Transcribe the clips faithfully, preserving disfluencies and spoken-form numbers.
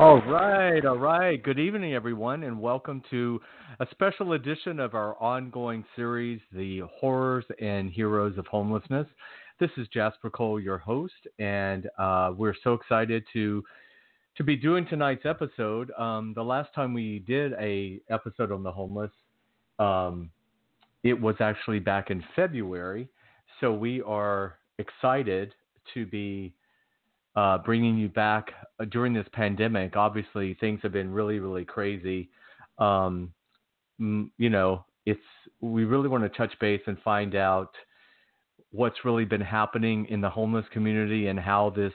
All right, all right. Good evening, everyone, and welcome to a special edition of our ongoing series, The Horrors and Heroes of Homelessness. This is Jasper Cole, your host, and uh, we're so excited to to be doing tonight's episode. Um, the last time we did a episode on the homeless, um, it was actually back in February, so we are excited to be Uh, bringing you back uh, during this pandemic. Obviously, things have been really, really crazy. Um, m- you know, it's we really want to touch base and find out what's really been happening in the homeless community and how this,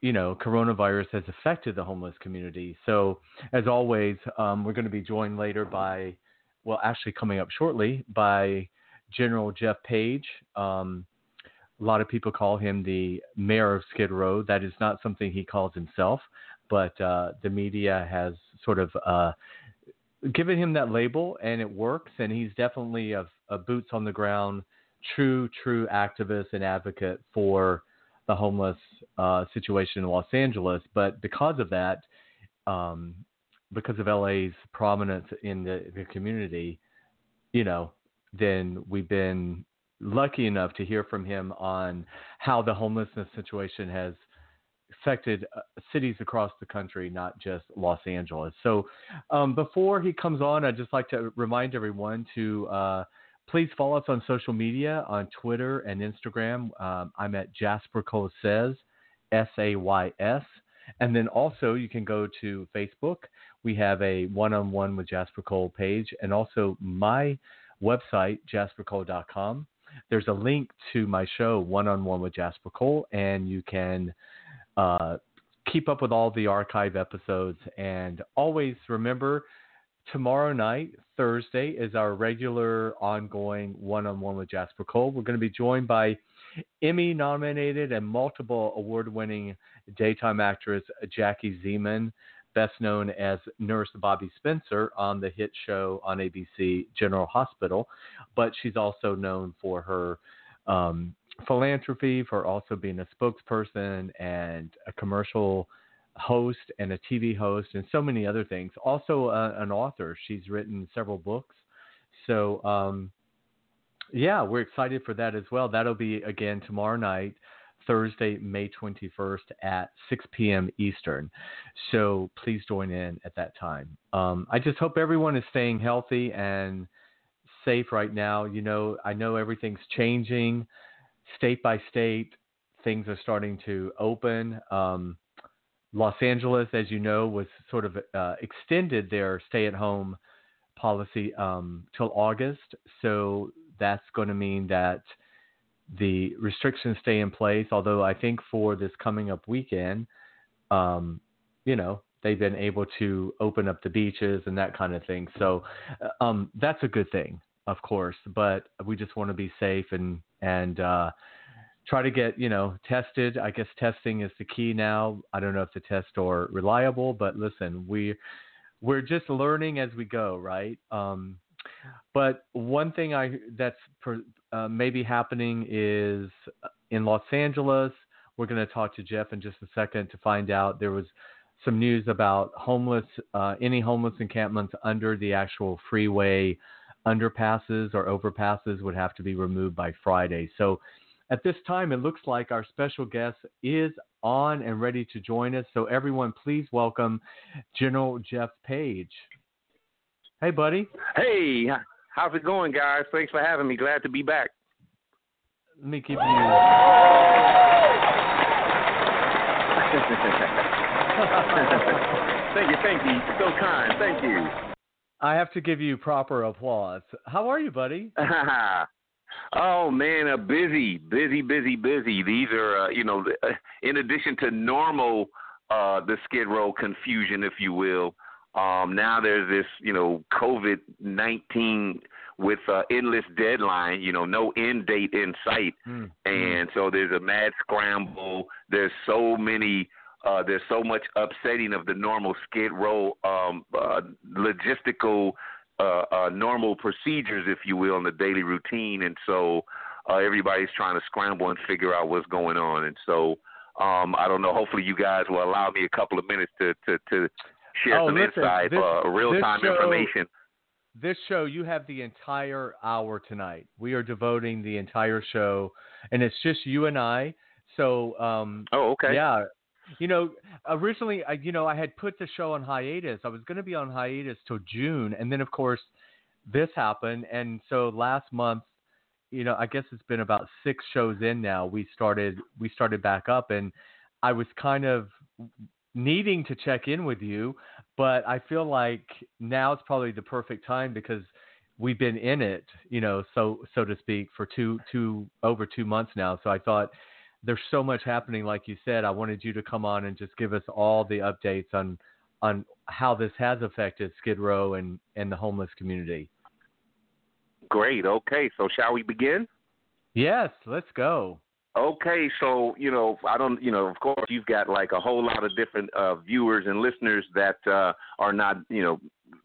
you know, coronavirus has affected the homeless community. So, as always, um, we're going to be joined later by, well, actually coming up shortly, by General Jeff Page. Um, A lot of people call him the mayor of Skid Row. That is not something he calls himself, but uh, the media has sort of uh, given him that label, and it works. And he's definitely a, a boots on the ground, true, true activist and advocate for the homeless uh, situation in Los Angeles. But because of that, um, because of L A's prominence in the, the community, you know, then we've been lucky enough to hear from him on how the homelessness situation has affected uh, cities across the country, not just Los Angeles. So um, before he comes on, I'd just like to remind everyone to uh, please follow us on social media, on Twitter and Instagram. Um, I'm at Jasper Cole Says, S A Y S. And then also you can go to Facebook. We have a One-on-One with Jasper Cole page, and also my website, Jasper Cole dot com. There's a link to my show, One-on-One with Jasper Cole, and you can uh, keep up with all the archive episodes. And always remember, tomorrow night, Thursday, is our regular ongoing One-on-One with Jasper Cole. We're going to be joined by Emmy-nominated and multiple award-winning daytime actress Jackie Zeman, best known as Nurse Bobby Spencer on the hit show on A B C, General Hospital. But she's also known for her um, philanthropy, for also being a spokesperson and a commercial host and a T V host and so many other things. Also uh, an author. She's written several books. So, um, yeah, we're excited for that as well. That'll be, again, tomorrow night, Thursday, May twenty-first at six p.m. Eastern. So please join in at that time. Um, I just hope everyone is staying healthy and safe right now. You know, I know everything's changing state by state. Things are starting to open. Um, Los Angeles, as you know, was sort of uh, extended their stay-at-home policy um, till August. So that's going to mean that the restrictions stay in place, although I think for this coming up weekend, um, you know, they've been able to open up the beaches and that kind of thing. So um, that's a good thing, of course, but we just want to be safe and, and uh, try to get, you know, tested. I guess testing is the key now. I don't know if the tests are reliable, but listen, we, we're just learning as we go, right? Um, but one thing I that's per, uh, maybe happening is in Los Angeles. We're going to talk to Jeff in just a second to find out. There was some news about homeless, uh, any homeless encampments under the actual freeway underpasses or overpasses would have to be removed by Friday. So at this time, it looks like our special guest is on and ready to join us. So everyone, please welcome General Jeff Page. Hey, buddy. Hey, how's it going, guys? Thanks for having me. Glad to be back. Let me keep you. Thank you, thank you. So kind. Thank you. I have to give you proper applause. How are you, buddy? Oh, man, uh, busy, busy, busy, busy. These are, uh, you know, in addition to normal, uh, the Skid Row confusion, if you will. Um, now there's this, you know, COVID nineteen with uh, endless deadline, you know, no end date in sight. Mm. And so there's a mad scramble. There's so many, uh, there's so much upsetting of the normal Skid Row um, uh, logistical uh, uh, normal procedures, if you will, in the daily routine. And so uh, everybody's trying to scramble and figure out what's going on. And so um, I don't know. Hopefully you guys will allow me a couple of minutes to, to, to share oh, some listen, inside, this, uh, real-time show, information. This show, you have the entire hour tonight. We are devoting the entire show, and it's just you and I. So, um, oh, okay. Yeah. You know, originally, I, you know, I had put the show on hiatus. I was going to be on hiatus till June, and then, of course, this happened. And so last month, you know, I guess it's been about six shows in now. We started, we started back up, and I was kind of needing to check in with you, but I feel like now it's probably the perfect time because we've been in it, you know, so so to speak, for two two over two months now. So I thought there's so much happening, like you said. I wanted you to come on and just give us all the updates on on how this has affected Skid Row and and the homeless community. Great. Okay, so shall we begin? Yes, let's go. Okay, so, you know, I don't, you know, of course, you've got like a whole lot of different uh, viewers and listeners that uh, are not, you know,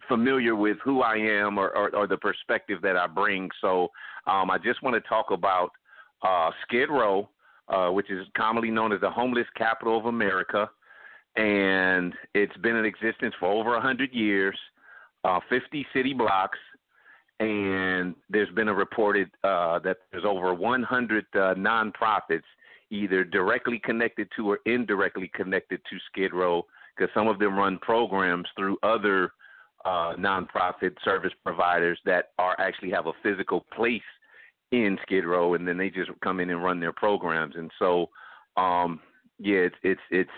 familiar with who I am or, or, or the perspective that I bring. So um, I just want to talk about uh, Skid Row, uh, which is commonly known as the homeless capital of America. And it's been in existence for over one hundred years, uh, fifty city blocks. And there's been a reported uh, that there's over one hundred uh, nonprofits either directly connected to or indirectly connected to Skid Row, because some of them run programs through other uh, nonprofit service providers that are actually have a physical place in Skid Row, and then they just come in and run their programs. And so, um, yeah, it's it's it's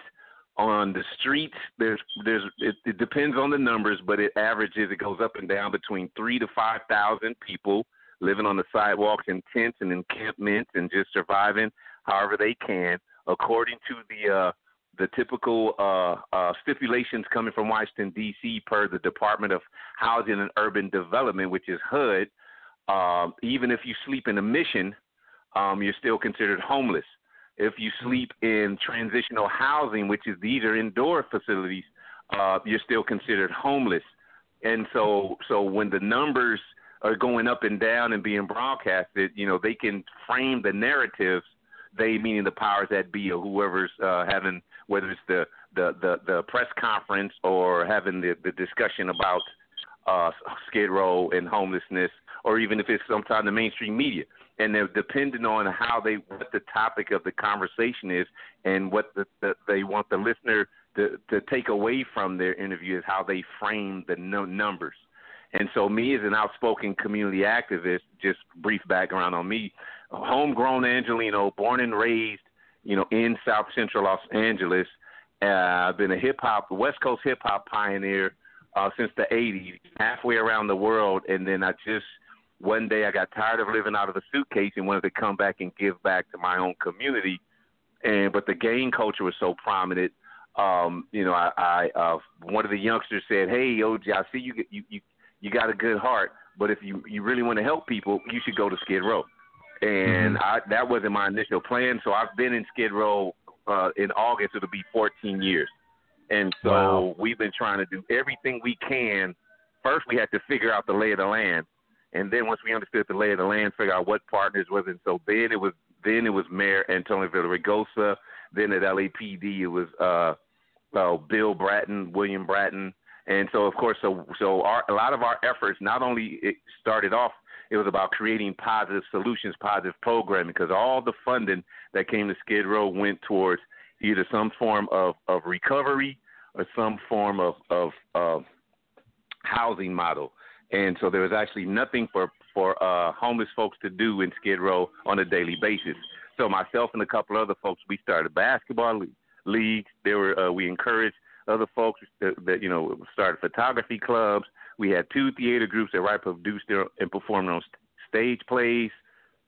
on the streets. There's there's it, it depends on the numbers, but it averages. It goes up and down between three to five thousand people living on the sidewalks in tents and encampments and just surviving however they can, according to the uh, the typical uh, uh, stipulations coming from Washington D C per the Department of Housing and Urban Development, which is H U D. Um, even if you sleep in a mission, um, you're still considered homeless. If you sleep in transitional housing, which is these are indoor facilities, uh, you're still considered homeless. And so so when the numbers are going up and down and being broadcasted, you know, they can frame the narratives, they meaning the powers that be or whoever's uh, having, whether it's the, the, the, the press conference or having the, the discussion about uh, Skid Row and homelessness, or even if it's sometimes the mainstream media. And they're depending on how they, what the topic of the conversation is and what the, the, they want the listener to, to take away from their interview is how they frame the num- numbers. And so me as an outspoken community activist, just brief background on me, homegrown Angelino, born and raised, you know, in South Central Los Angeles. Uh, I've been a hip hop, West Coast hip hop pioneer uh, since the eighties, halfway around the world. And then I just, one day I got tired of living out of a suitcase and wanted to come back and give back to my own community. And but the gang culture was so prominent. Um, you know, I, I uh, one of the youngsters said, "Hey, O J, I see you you you, you got a good heart, but if you, you really want to help people, you should go to Skid Row." And I, that wasn't my initial plan. So I've been in Skid Row uh, in August. It'll be fourteen years. And so wow. We've been trying to do everything we can. First, we had to figure out the lay of the land. And then once we understood the lay of the land, figure out what partners was in. So then it was then it was Mayor Antonio Villaraigosa. Then at L A P D it was uh, uh, Bill Bratton, William Bratton, and so of course, so so our, a lot of our efforts not only it started off, it was about creating positive solutions, positive programming, because all the funding that came to Skid Row went towards either some form of, of recovery or some form of of, of housing model. And so there was actually nothing for, for uh, homeless folks to do in Skid Row on a daily basis. So myself and a couple other folks, we started basketball league, leagues. There were uh, we encouraged other folks that, that, you know, started photography clubs. We had two theater groups that right produced their, and performed on stage plays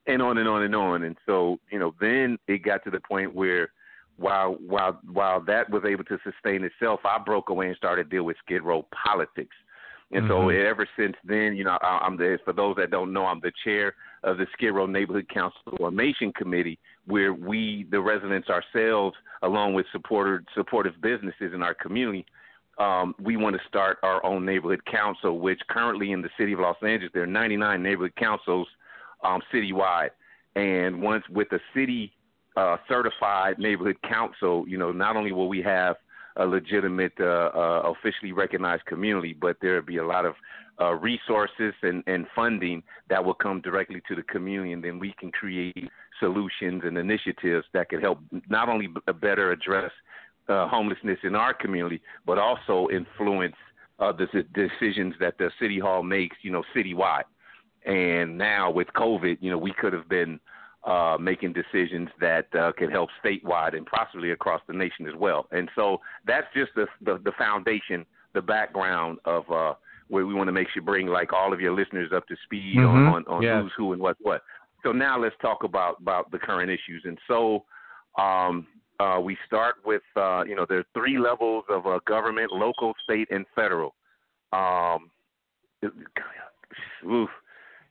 and on and on and on. And so, you know, then it got to the point where While while while that was able to sustain itself, I broke away and started to deal with Skid Row politics. And mm-hmm. so ever since then, you know, I, I'm the, for those that don't know, I'm the chair of the Skid Row Neighborhood Council Formation Committee, where we, the residents ourselves, along with supporter, supportive businesses in our community, um, we want to start our own neighborhood council, which currently in the city of Los Angeles, there are ninety-nine neighborhood councils um, citywide. And once with a city uh, certified neighborhood council, you know, not only will we have a legitimate, uh, uh, officially recognized community, but there would be a lot of uh, resources and, and funding that will come directly to the community, and then we can create solutions and initiatives that could help not only better address uh, homelessness in our community, but also influence uh, the decisions that the city hall makes, you know, citywide. And now with COVID, you know, we could have been Uh, making decisions that uh, can help statewide and possibly across the nation as well. And so that's just the the, the foundation, the background of uh, where we want to make sure bring like all of your listeners up to speed mm-hmm. on, on, on yeah. who's who and what's what. So now let's talk about, about the current issues. And so um, uh, we start with, uh, you know, there are three levels of uh, government, local, state, and federal. Um, oof.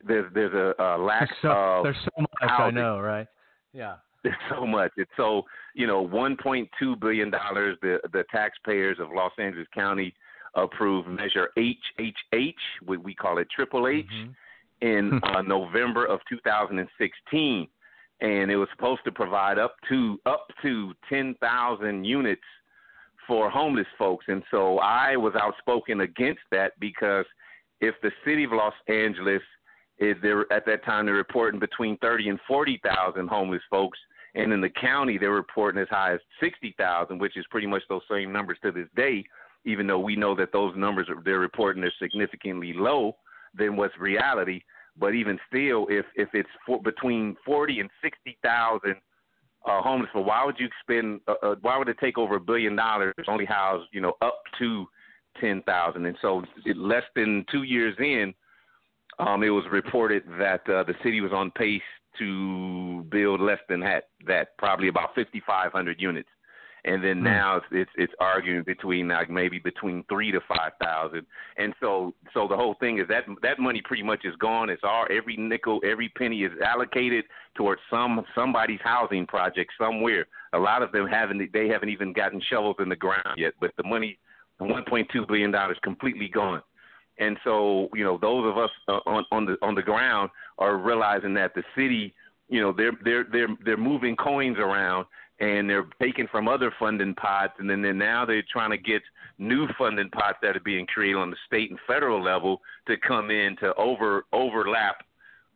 There's there's a, a lack there's so, of there's so much housing. I know, right? Yeah, there's so much. It's so you know, one point two billion dollars. The the taxpayers of Los Angeles County approved Measure H H H, we we call it Triple H, mm-hmm. in uh, November of two thousand sixteen, and it was supposed to provide up to up to ten thousand units for homeless folks. And so I was outspoken against that because if the city of Los Angeles is there at that time they're reporting between thirty and forty thousand homeless folks, and in the county they're reporting as high as sixty thousand, which is pretty much those same numbers to this day. Even though we know that those numbers are, they're reporting are significantly low than what's reality, but even still, if if it's for, between forty and sixty thousand uh, homeless folks, why would you spend? Uh, uh, why would it take over a billion dollars to only house you know up to ten thousand? And so it, less than two years in. Um, it was reported that uh, the city was on pace to build less than that, that probably about fifty-five hundred units. And then mm-hmm. now it's, it's it's arguing between like maybe between three to five thousand. And so so the whole thing is that that money pretty much is gone. It's all every nickel, every penny is allocated towards some somebody's housing project somewhere. A lot of them haven't they haven't even gotten shovels in the ground yet. But the money, the one point two billion dollars, completely gone. And so, you know, those of us uh, on, on the on the ground are realizing that the city, you know, they're they're they're they're moving coins around and they're taking from other funding pots, and then they're, now they're trying to get new funding pots that are being created on the state and federal level to come in to over overlap,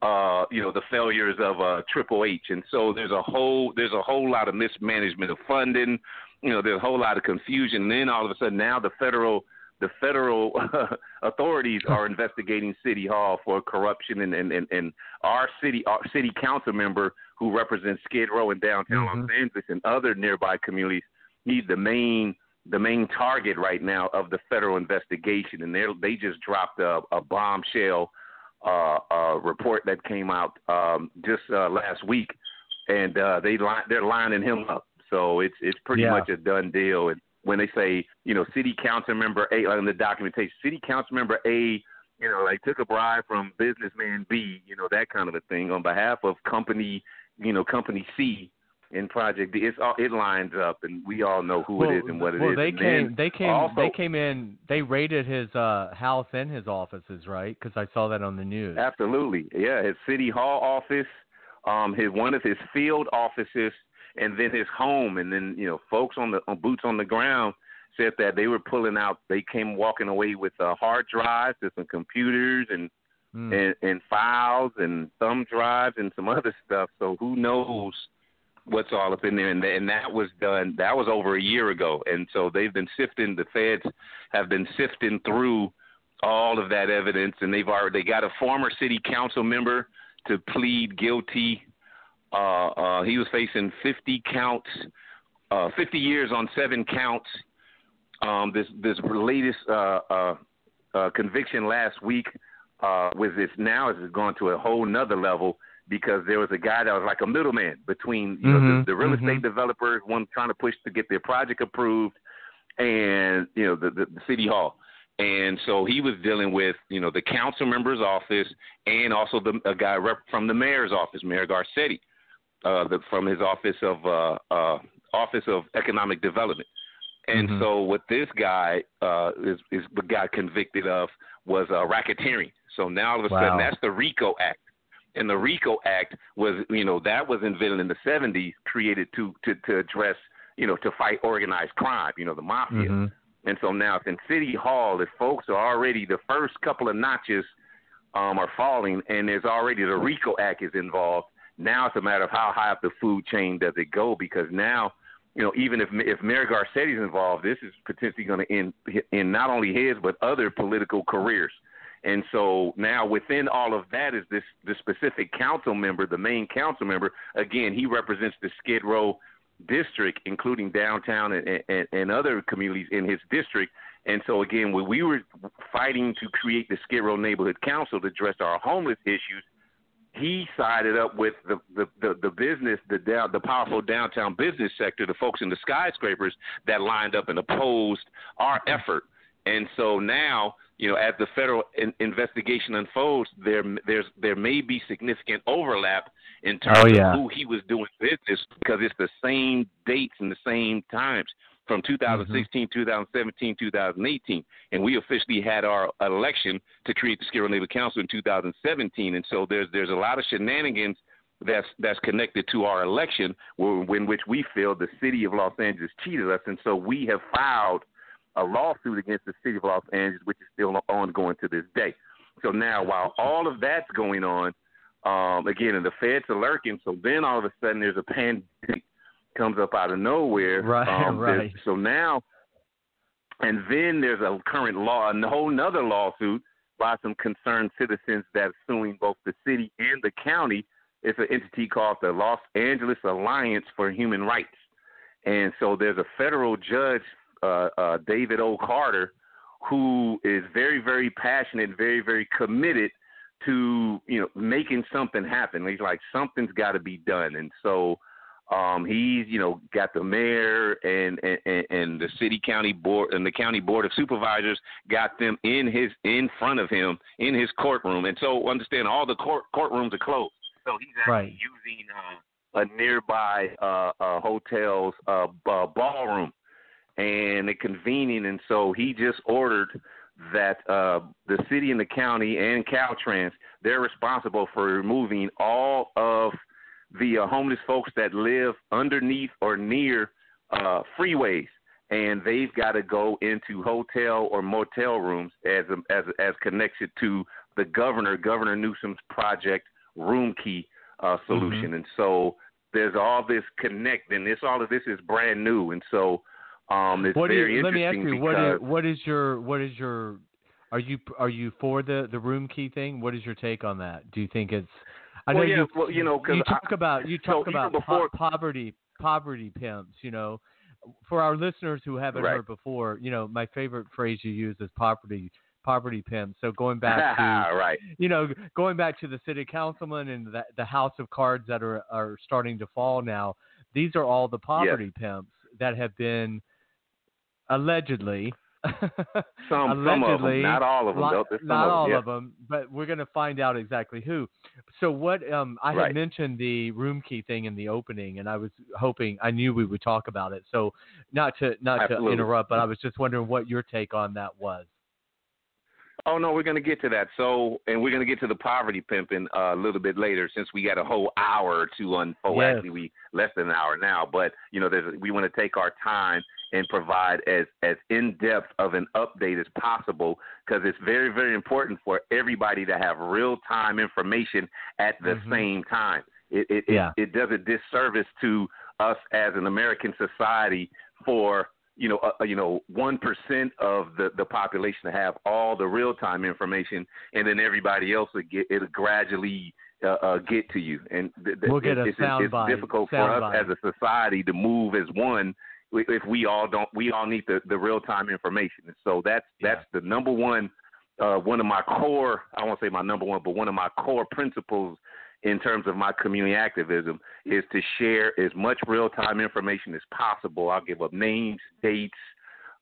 uh, you know, the failures of uh, Triple H. And so there's a whole there's a whole lot of mismanagement of funding, you know, there's a whole lot of confusion. And then all of a sudden now the federal The federal uh, authorities are investigating City Hall for corruption, and, and, and, and our city our city council member who represents Skid Row and downtown mm-hmm. Los Angeles and other nearby communities, he's the main the main target right now of the federal investigation, and they they just dropped a, a bombshell uh, uh, report that came out um, just uh, last week, and uh, they li- they're lining him up. So it's it's pretty yeah. much a done deal. And when they say, you know, city council member A, like in the documentation, city council member A, you know, like took a bribe from businessman B, you know, that kind of a thing on behalf of company, you know, company C in Project D. It's all, it lines up, and we all know who well, it is and what it well, is. Well, they and came, they came, also, they came in, they raided his uh, house and his offices, right? Because I saw that on the news. Absolutely, yeah, his city hall office, um, his one of his field offices. And then his home, and then, you know, folks on the on boots on the ground said that they were pulling out. They came walking away with uh, hard drives to some computers and, mm. and and files and thumb drives and some other stuff. So who knows what's all up in there? And, and that was done. That was over a year ago. And so they've been sifting. The feds have been sifting through all of that evidence, and they've already they got a former city council member to plead guilty. Uh, uh, he was facing fifty counts, uh, fifty years on seven counts. Um, this this latest uh, uh, uh, conviction last week uh, with this now has gone to a whole nother level. because there was a guy that was like a middleman between you mm-hmm. know, the, the real mm-hmm. estate developers, one trying to push to get their project approved, and you know the, the, the city hall. And so he was dealing with, you know, the council member's office and also the a guy rep from the mayor's office, Mayor Garcetti, uh, the, from his office of uh, uh, Office of Economic Development. And mm-hmm. so what this guy uh, is, is what got convicted of was uh, racketeering. So now all of a wow. sudden that's the RICO Act. And the RICO Act was, you know, that was invented in the seventies, created to, to, to address, you know, to fight organized crime, you know, the mafia. Mm-hmm. And so now if in City Hall, if folks are already, the first couple of notches um, are falling and there's already the RICO Act is involved, now it's a matter of how high up the food chain does it go, because now, you know, even if if Mayor Garcetti is involved, this is potentially going to end in not only his but other political careers. And so now within all of that is this, this specific council member, the main council member. Again, he represents the Skid Row district, including downtown and, and, and other communities in his district. And so, again, when we were fighting to create the Skid Row Neighborhood Council to address our homeless issues, he sided up with the, the, the, the business, the down, the powerful downtown business sector, the folks in the skyscrapers that lined up and opposed our effort. And so now, you know, as the federal in- investigation unfolds, there there's there may be significant overlap in terms oh, yeah. of who he was doing business, because it's the same dates and the same times from two thousand sixteen, mm-hmm. two thousand seventeen, two thousand eighteen. And we officially had our election to create the Skid Row Neighborhood Council in two thousand seventeen. And so there's there's a lot of shenanigans that's that's connected to our election, where, in which we feel the city of Los Angeles cheated us. And so we have filed a lawsuit against the city of Los Angeles, which is still ongoing to this day. So now while all of that's going on, Um, again, and the feds are lurking, so then all of a sudden there's a pandemic comes up out of nowhere. Right, um, right. So now, and then there's a current law, a whole nother lawsuit by some concerned citizens that's suing both the city and the county. It's an entity called the Los Angeles Alliance for Human Rights. And so there's a federal judge, uh, uh, David O. Carter, who is very, very passionate, very, very committed to, you know, making something happen. He's like, something's got to be done. And so um, he's, you know, got the mayor and, and, and the city county board and the county board of supervisors, got them in his, in front of him in his courtroom. And so understand all the court courtrooms are closed. So he's actually right. using uh, a nearby uh, uh, hotel's uh, uh, ballroom and a convening. And so he just ordered that uh, the city and the county and Caltrans, they're responsible for removing all of the uh, homeless folks that live underneath or near uh, freeways, and they've got to go into hotel or motel rooms as a, as a, as connected to the governor, Governor Newsom's Project Room Key uh, solution. Mm-hmm. And so there's all this connect, and this all of this is brand new, and so. Um, it's what very you, let me ask you, what is, what is your, what is your, are you, are you for the, the room key thing? What is your take on that? Do you think it's, I well, know yeah, you, well, you know, cause you talk I, about, you talk so about before, po- poverty, poverty pimps, you know, for our listeners who haven't right. heard before, you know, my favorite phrase you use is poverty, poverty pimps. So going back to, right. you know, going back to the city councilman and the, the house of cards that are, are starting to fall now, these are all the poverty yes. pimps that have been, allegedly, some, allegedly, some of them, not all of them, lot, not all of, yeah. of them, but we're going to find out exactly who. So what, um, I right. had mentioned the room key thing in the opening, and I was hoping, I knew we would talk about it. So not to, not Absolutely. to interrupt, but I was just wondering what your take on that was. Oh no, we're going to get to that. So, and we're going to get to the poverty pimping uh, a little bit later, since we got a whole hour to unfold. Yes. Actually, we less than an hour now, but you know, there's, we want to take our time and provide as, as in-depth of an update as possible, because it's very, very important for everybody to have real-time information at the mm-hmm. same time. It it, yeah. it it does a disservice to us as an American society for, you know, uh, you know, one percent of the, the population to have all the real-time information, and then everybody else will get, it'll gradually uh, uh, get to you. And th- th- we'll get a it's, sound it's, bite. It's difficult sound for bite. us as a society to move as one if we all don't, we all need the, the real-time information. And so that's, yeah. that's the number one, uh, one of my core, I won't say my number one, but one of my core principles in terms of my community activism is to share as much real-time information as possible. I'll give up names, dates,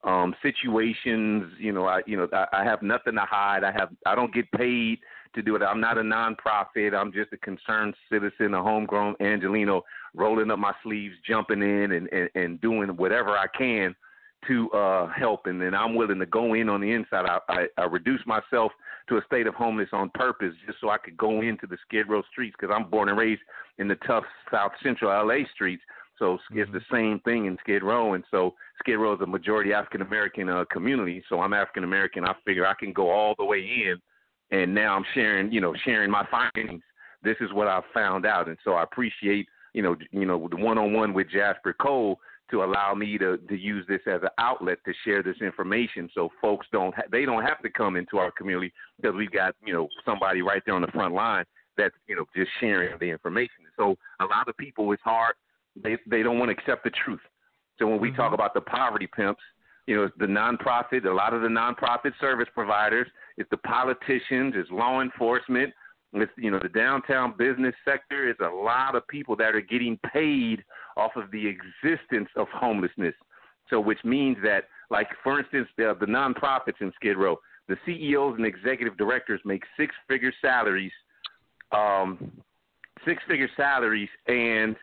um, situations. You know, I you know I, I have nothing to hide. I have I don't get paid to do it. I'm not a nonprofit. I'm just a concerned citizen, a homegrown Angelino, rolling up my sleeves, jumping in, and and, and doing whatever I can to uh, help. And then I'm willing to go in on the inside. I, I, I reduced myself to a state of homeless on purpose just so I could go into the Skid Row streets, because I'm born and raised in the tough South Central L A streets. So it's the same thing in Skid Row. And so Skid Row is a majority African-American uh, community. So I'm African-American. I figure I can go all the way in. And now I'm sharing, you know, sharing my findings. This is what I found out. And so I appreciate, you know, you know, the one-on-one with Jasper Cole to allow me to, to use this as an outlet to share this information, so folks don't ha- they don't have to come into our community, because we've got, you know, somebody right there on the front line that's, you know, just sharing the information. So a lot of people, it's hard. They they don't want to accept the truth. So when we mm-hmm. talk about the poverty pimps, you know, the nonprofit, a lot of the nonprofit service providers, it's the politicians, it's law enforcement, it's, you know, the downtown business sector. It's a lot of people that are getting paid off of the existence of homelessness. So which means that, like, for instance, the, the nonprofits in Skid Row, the C E Os and executive directors make six-figure salaries, um, six-figure salaries, and,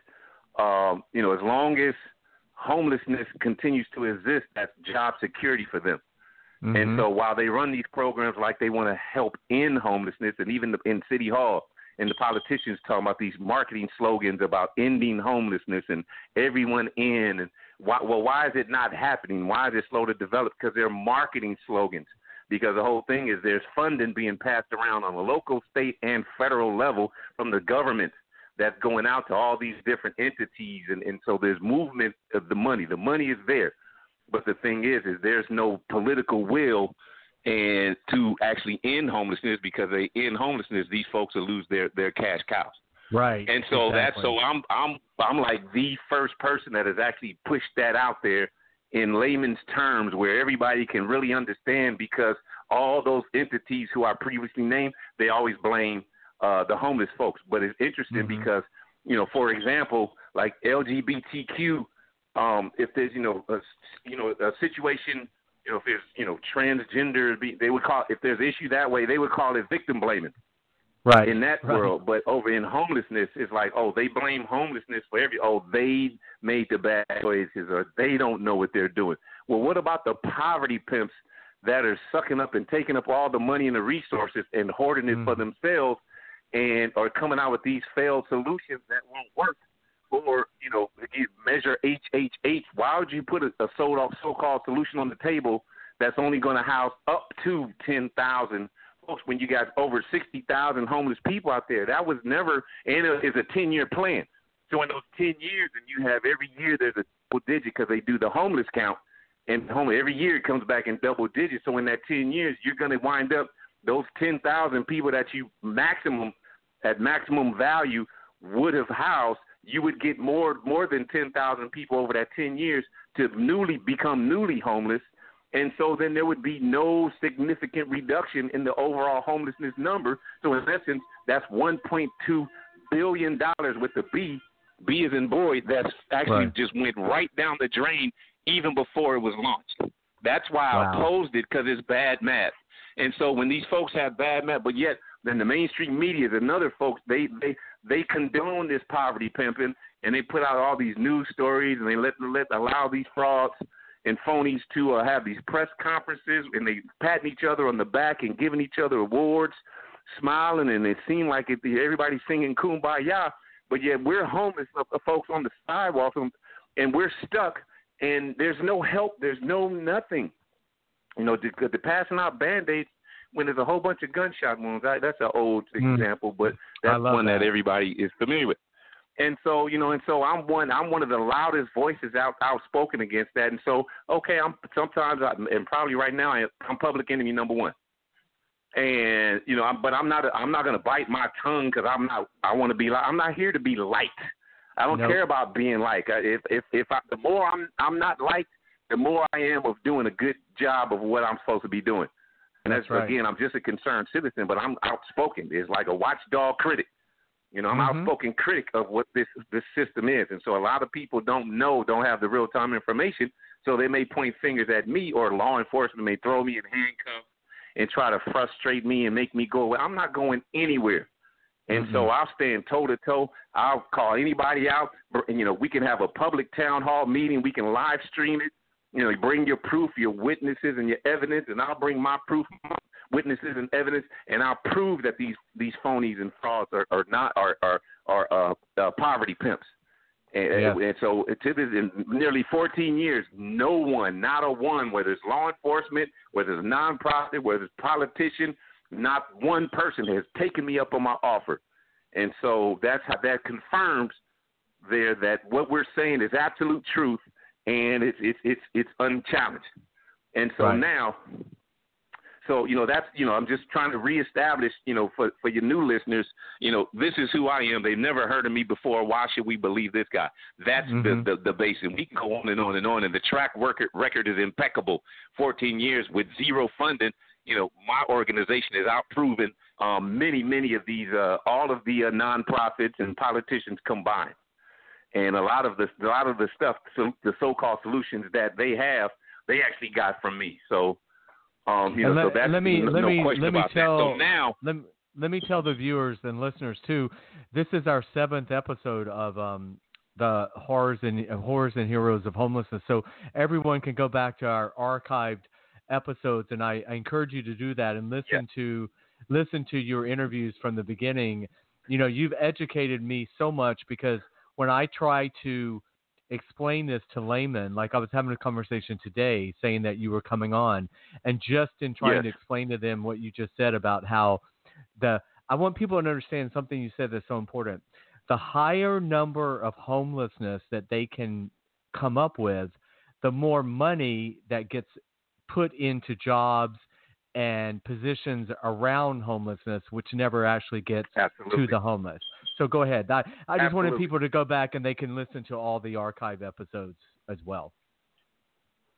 um, you know, as long as homelessness continues to exist, that's job security for them. Mm-hmm. And so while they run these programs like they want to help end homelessness, and even the, in City Hall, and the politicians talking about these marketing slogans about ending homelessness and everyone in. And why, well, why is it not happening? Why is it slow to develop? Because they're marketing slogans. Because the whole thing is there's funding being passed around on a local, state, and federal level from the government that's going out to all these different entities. And, and so there's movement of the money. The money is there. But the thing is, is there's no political will and to actually end homelessness, because they end homelessness, these folks will lose their, their cash cows. Right. And so exactly. that's so I'm I'm I'm like the first person that has actually pushed that out there in layman's terms, where everybody can really understand, because all those entities who I previously named, they always blame uh, the homeless folks. But it's interesting mm-hmm. because, you know, for example, like L G B T Q, um, if there's, you know, a, you know, a situation. You know, if there's, you know, transgender, they would call, if there's an issue that way, they would call it victim blaming. Right. In that right. world. But over in homelessness, it's like, oh, they blame homelessness for every, oh, they made the bad choices, or they don't know what they're doing. Well, what about the poverty pimps that are sucking up and taking up all the money and the resources and hoarding it mm. for themselves, and are coming out with these failed solutions that won't work? Or, you know, Measure H H H. Why would you put a, a so-called solution on the table that's only going to house up to ten thousand folks when you got over sixty thousand homeless people out there? That was never, and it's a ten-year plan. So in those ten years, and you have every year there's a double digit, because they do the homeless count, and homeless, every year it comes back in double digits. So in that ten years, you're going to wind up those ten thousand people that you maximum, at maximum value, would have housed. You would get more more than ten thousand people over that ten years to newly become newly homeless, and so then there would be no significant reduction in the overall homelessness number. So in essence, that's one point two billion dollars with the B. B is in Boyd. That's actually right. just went right down the drain even before it was launched. That's why wow. I opposed it, because it's bad math. And so when these folks have bad math, but yet then the mainstream media and other folks, they they – they condone this poverty pimping, and they put out all these news stories, and they let, let allow these frauds and phonies to uh, have these press conferences, and they patting each other on the back and giving each other awards, smiling, and it seemed like it, everybody's singing Kumbaya, but yet we're homeless folks on the sidewalk, and we're stuck, and there's no help, there's no nothing. You know, they're passing out Band-Aids when there's a whole bunch of gunshot wounds. I, that's an old example, mm. but that's one that. that everybody is familiar with. And so, you know, and so I'm one, I'm one of the loudest voices out, outspoken against that. And so, okay, I'm sometimes, I, and probably right now, I'm public enemy number one. And, you know, I'm, but I'm not, I'm not going to bite my tongue, because I'm not, I want to be, I'm not here to be liked. I don't nope. care about being liked. If, if, if I, the more I'm, I'm not liked, the more I am of doing a good job of what I'm supposed to be doing. And that's, that's right. again, I'm just a concerned citizen, but I'm outspoken. It's like a watchdog critic. You know, I'm an mm-hmm. outspoken critic of what this this system is. And so a lot of people don't know, don't have the real-time information, so they may point fingers at me, or law enforcement may throw me in handcuffs and try to frustrate me and make me go away. I'm not going anywhere. And mm-hmm. so I'll stand toe-to-toe. I'll call anybody out. And, you know, we can have a public town hall meeting. We can live stream it. You know, bring your proof, your witnesses, and your evidence, and I'll bring my proof, my witnesses, and evidence, and I'll prove that these, these phonies and frauds are, are not are are, are uh, uh, poverty pimps. And, yeah. and so to this, in nearly fourteen years, no one, not a one, whether it's law enforcement, whether it's nonprofit, whether it's politician, not one person has taken me up on my offer. And so that's how that confirms there that what we're saying is absolute truth. And it's it's it's it's unchallenged, and so right. now, so you know that's you know I'm just trying to reestablish you know for, for your new listeners you know this is who I am. They've never heard of me before. Why should we believe this guy? That's mm-hmm. the, the the basis. We can go on and on and on, and the track record record is impeccable. fourteen years with zero funding. You know, my organization has outproven um, many many of these uh, all of the uh, nonprofits and politicians combined. And a lot of the a lot of the stuff, so the so-called solutions that they have, they actually got from me. So, um, you and know, let, so that's let me, no, let no me, question let me about tell, that. So now, let, let me tell the viewers and listeners too. This is our seventh episode of um, the horrors and uh, horrors and heroes of homelessness. So everyone can go back to our archived episodes, and I, I encourage you to do that and listen yeah. to listen to your interviews from the beginning. You know, you've educated me so much because. When I try to explain this to laymen, like I was having a conversation today saying that you were coming on, and just in trying yes. to explain to them what you just said about how the – I want people to understand something you said that's so important. The higher number of homelessness that they can come up with, the more money that gets put into jobs and positions around homelessness, which never actually gets Absolutely. to the homeless. So go ahead. I, I just Absolutely. wanted people to go back and they can listen to all the archive episodes as well.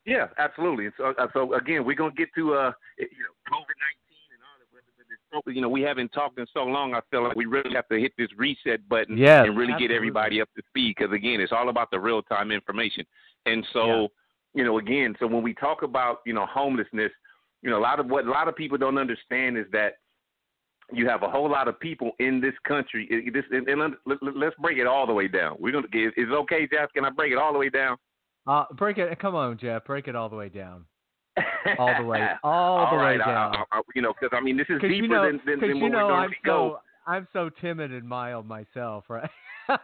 Yeah, absolutely. So, so again, we're going to get to uh, you know, COVID nineteen and all that. But you know, we haven't talked in so long. I feel like we really have to hit this reset button yes, and really absolutely. get everybody up to speed. Because again, it's all about the real time information. And so, yeah. you know, again, so when we talk about, you know, homelessness, you know, a lot of what a lot of people don't understand is that you have a whole lot of people in this country. It, this, and, and let, let, let's break it all the way down. We're gonna. Is it okay, Jeff? Can I break it all the way down? Uh, break it. Come on, Jeff. Break it all the way down. All the way. All, all the right, way down. I, I, I, you know, because I mean, this is deeper you know, than than, than you know, I'm go. So, I'm so timid and mild myself, right?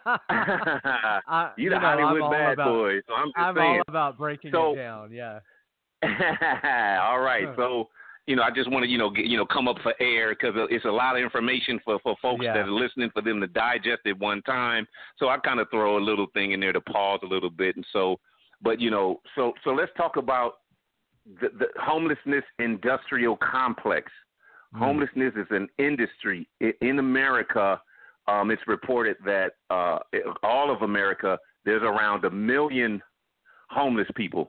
I, you, you know, Hollywood I'm bad about, boy. So I'm, just I'm all about breaking so, it down. Yeah. All right. So. You know, I just want to, you know, get, you know, come up for air because it's a lot of information for, for folks yeah. that are listening for them to digest at one time. So I kind of throw a little thing in there to pause a little bit. And so, but, you know, so so let's talk about the, the homelessness industrial complex. Mm-hmm. Homelessness is an industry in America. Um, it's reported that uh, all of America, there's around a million homeless people.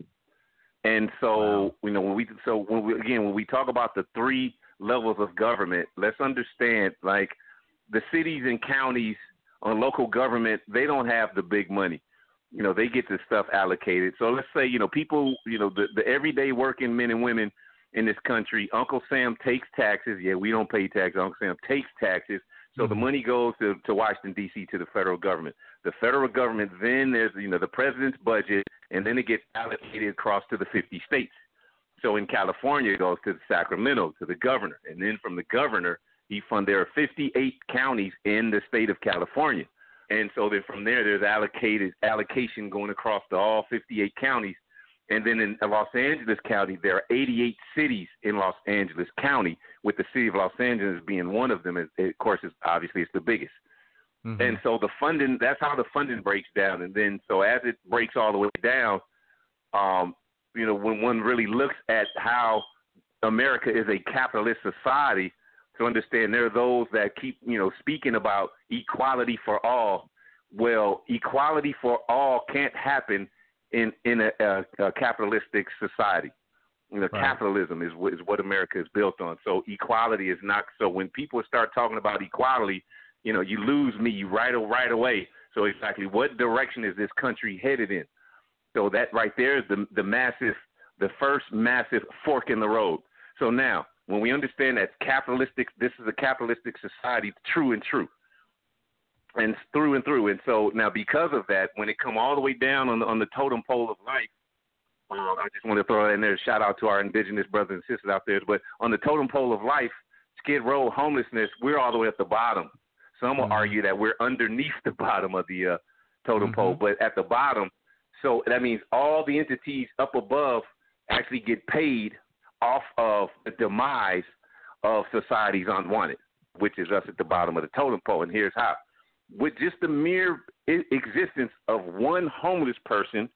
And so, wow. you know, when we, so when we, again, when we talk about the three levels of government, let's understand like the cities and counties on local government, they don't have the big money, you know, they get this stuff allocated. So let's say, you know, people, you know, the, the everyday working men and women in this country, Uncle Sam takes taxes. Yeah, we don't pay taxes. Uncle Sam takes taxes. So mm-hmm. the money goes to, to Washington, D C, to the federal government. The federal government, then there's, you know, the president's budget, and then it gets allocated across to the fifty states. So in California, it goes to Sacramento, to the governor. And then from the governor, he fund there are fifty-eight counties in the state of California. And so then from there, there's allocated allocation going across to all fifty-eight counties. And then in Los Angeles County, there are eighty-eight cities in Los Angeles County, with the city of Los Angeles being one of them. Of course, it's, obviously, it's the biggest. Mm-hmm. And so the funding, that's how the funding breaks down. And then so as it breaks all the way down, um, you know, when one really looks at how America is a capitalist society, to understand there are those that keep, you know, speaking about equality for all. Well, equality for all can't happen in, in a, a, a capitalistic society. You know, right. Capitalism is, is what America is built on. So equality is not – so when people start talking about equality – You know, you lose me right, right away. So exactly what direction is this country headed in? So that right there is the, the massive, the first massive fork in the road. So now when we understand that capitalistic, this is a capitalistic society, true and true. And through and through. And so now because of that, when it come all the way down on the, on the totem pole of life, um, I just want to throw in there a shout out to our indigenous brothers and sisters out there. But on the totem pole of life, Skid Row, homelessness, we're all the way at the bottom. Some will mm-hmm. argue that we're underneath the bottom of the uh, totem mm-hmm. pole, but at the bottom. So that means all the entities up above actually get paid off of the demise of society's unwanted, which is us at the bottom of the totem pole. And here's how. With just the mere existence of one homeless person,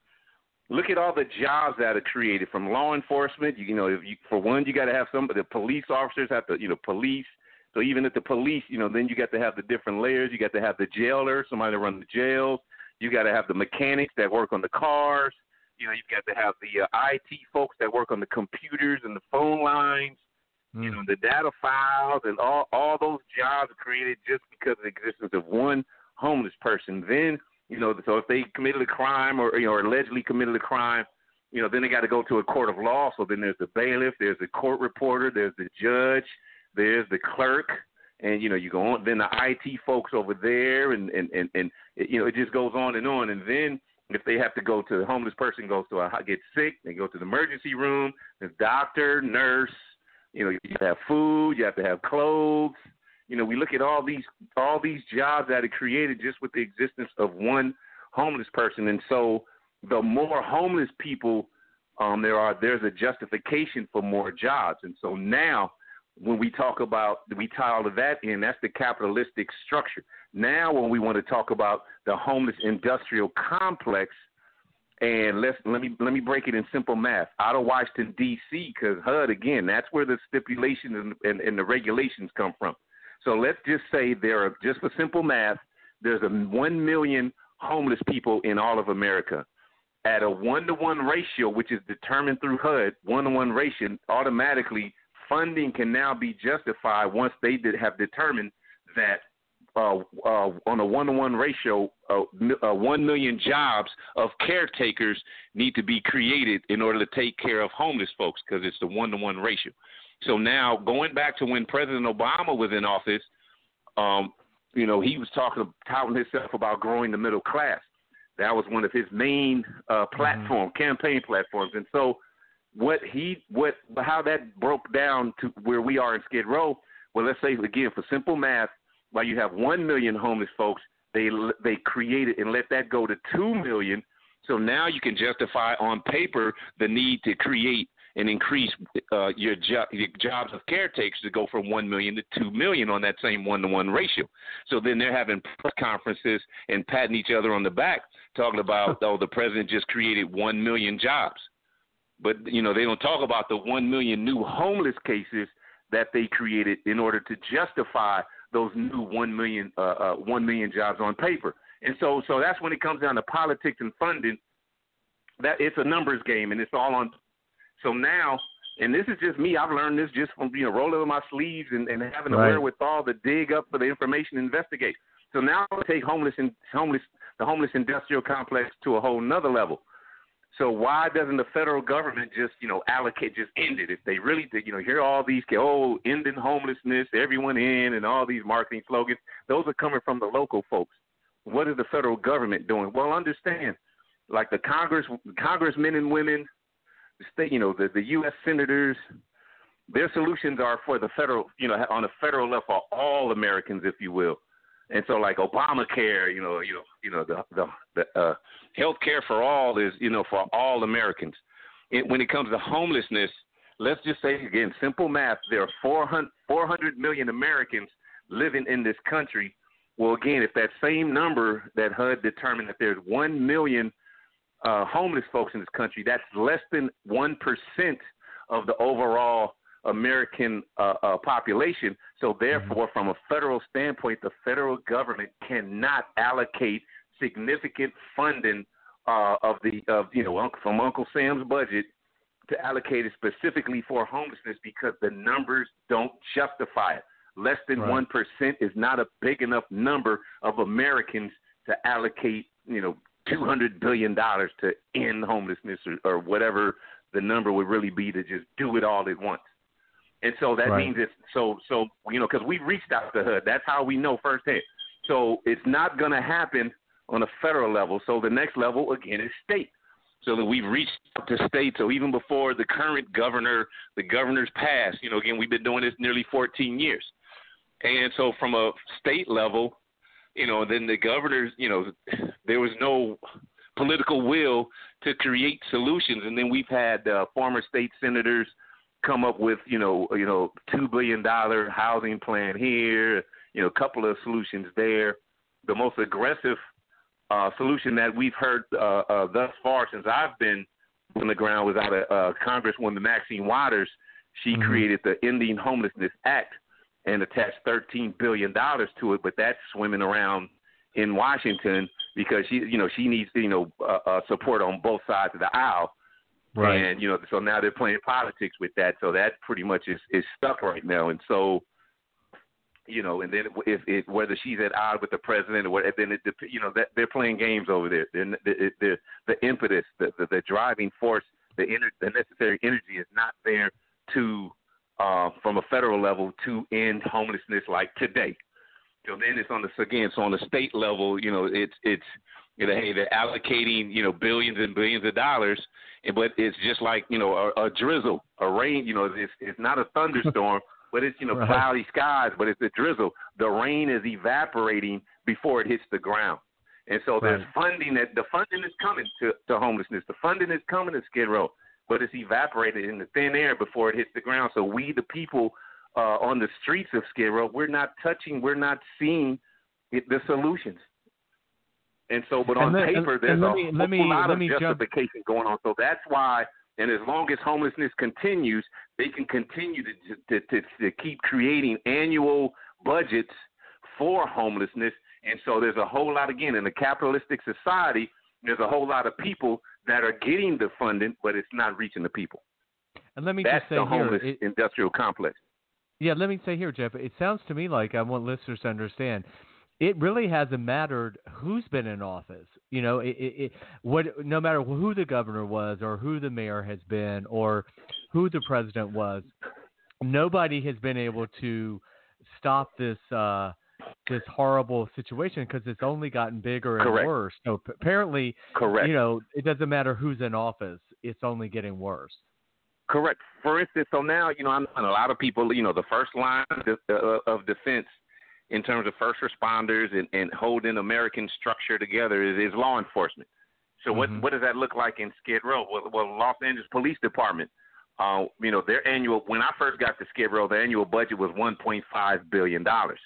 look at all the jobs that are created from law enforcement. You, you know, if you, for one, you got to have somebody, the police officers have to, you know, police. So even at the police, you know, then you got to have the different layers. You got to have the jailer, somebody to run the jails. You got to have the mechanics that work on the cars. You know, you've got to have the uh, I T folks that work on the computers and the phone lines, mm. you know, the data files, and all, all those jobs are created just because of the existence of one homeless person. Then, you know, so if they committed a crime or, you know, or allegedly committed a crime, you know, then they got to go to a court of law. So then there's the bailiff, there's the court reporter, there's the judge, there's the clerk. And, you know, you go on, then the I T folks over there, and, and, and, and you know, it just goes on and on. And then if they have to go to the homeless person, goes to a, get sick, they go to the emergency room, the doctor, nurse, you know, you have food, you have to have clothes. You know, we look at all these, all these jobs that are created just with the existence of one homeless person. And so the more homeless people um, there are, there's a justification for more jobs. And so now when we talk about, we tie all of that in, that's the capitalistic structure. Now when we want to talk about the homeless industrial complex, and let's, let me let me break it in simple math. Out of Washington, D C, because H U D, again, that's where the stipulations and, and, and the regulations come from. So let's just say there are, just for simple math, there's a one million homeless people in all of America. At a one-to-one ratio, which is determined through H U D, one-to-one ratio, automatically funding can now be justified once they did have determined that uh, uh, on a one-to-one ratio, uh, uh, one million jobs of caretakers need to be created in order to take care of homeless folks, because it's the one-to-one ratio. So now going back to when President Obama was in office, um, you know, he was talking, touting himself about growing the middle class. That was one of his main uh, platform, mm-hmm. campaign platforms. And so What he, what, how that broke down to where we are in Skid Row. Well, let's say again, for simple math, while you have one million homeless folks, they they created and let that go to two million. So now you can justify on paper the need to create and increase uh, your, jo- your jobs of caretakers to go from one million to two million on that same one-to-one ratio. So then they're having press conferences and patting each other on the back, talking about, oh, the president just created one million jobs. But, you know, they don't talk about the one million new homeless cases that they created in order to justify those new one million, uh, uh, one million jobs on paper. And so so that's when it comes down to politics and funding, that it's a numbers game, and it's all on. So now, and this is just me, I've learned this just from, you know, rolling up my sleeves and, and having the right wherewithal to dig up for the information to investigate. So now I take homeless and homeless the homeless industrial complex to a whole nother level. So why doesn't the federal government just, you know, allocate, just end it? If they really did, you know, hear all these, oh, ending homelessness, everyone in, and all these marketing slogans, those are coming from the local folks. What is the federal government doing? Well, understand, like the Congress, congressmen and women, the state, you know, the, the U S senators, their solutions are for the federal, you know, on a federal level for all Americans, if you will. And so, like Obamacare, you know, you know, you know, the the, the uh, health care for all is, you know, for all Americans. It, when it comes to homelessness, let's just say again, simple math: there are four hundred, four hundred million Americans living in this country. Well, again, if that same number that H U D determined that there's one million uh, homeless folks in this country, that's less than one percent of the overall American uh, uh, population. So therefore, from a federal standpoint, the federal government cannot allocate significant funding uh, of the of you know from Uncle Sam's budget to allocate it specifically for homelessness, because the numbers don't justify it. Less than one percent is not a big enough number of Americans to allocate, you know, two hundred billion dollars to end homelessness or, or whatever the number would really be to just do it all at once. And so that right. means it's so, so, you know, because we reached out to H U D. That's how we know firsthand. So it's not going to happen on a federal level. So the next level, again, is state. So that we've reached out to states. So even before the current governor, the governor's passed, you know, again, we've been doing this nearly fourteen years. And so from a state level, you know, then the governors, you know, there was no political will to create solutions. And then we've had uh, former state senators come up with, you know, you know, two billion dollars housing plan here, you know, a couple of solutions there. The most aggressive uh, solution that we've heard uh, uh, thus far since I've been on the ground was out of uh, Congresswoman Maxine Waters. She mm-hmm. created the Ending Homelessness Act and attached thirteen billion dollars to it, but that's swimming around in Washington because she, you know, she needs, you know, uh, uh, support on both sides of the aisle. Right. And, you know, so now they're playing politics with that. So that pretty much is, is stuck right now. And so, you know, and then if, if whether she's at odds with the president or whatever, then, it, you know, that, they're playing games over there. They're, they're, they're, the impetus, the, the, the driving force, the, ener- the necessary energy is not there to, uh, from a federal level, to end homelessness like today. So then it's on the, again, so on the state level, you know, it's, it's, you know, hey, they're allocating, you know, billions and billions of dollars, and but it's just like, you know, a, a drizzle, a rain, you know, it's it's not a thunderstorm, but it's, you know, right. cloudy skies, but it's a drizzle. The rain is evaporating before it hits the ground. And so there's right. funding that the funding is coming to, to homelessness. The funding is coming to Skid Row, but it's evaporated in the thin air before it hits the ground. So we, the people uh, on the streets of Skid Row, we're not touching, we're not seeing it, the solutions. And so, but on then, paper, there's me, a whole me, lot of justification jump. going on. So that's why, and as long as homelessness continues, they can continue to, to, to, to keep creating annual budgets for homelessness. And so there's a whole lot, again, in a capitalistic society, there's a whole lot of people that are getting the funding, but it's not reaching the people. And let me that's just say the homeless here, it, industrial complex. Yeah, let me say here, Jeff, it sounds to me like I want listeners to understand it really hasn't mattered who's been in office, you know. It, it, it, what, no matter who the governor was, or who the mayor has been, or who the president was, nobody has been able to stop this uh, this horrible situation because it's only gotten bigger and Correct. worse. So apparently, Correct. you know, it doesn't matter who's in office; it's only getting worse. Correct. For instance, so now you know, I'm, and a lot of people, you know, the first line of defense in terms of first responders and, and holding American structure together is, is law enforcement. So what mm-hmm. what does that look like in Skid Row? Well, well Los Angeles Police Department, uh, you know, their annual, when I first got to Skid Row, their annual budget was one point five billion dollars.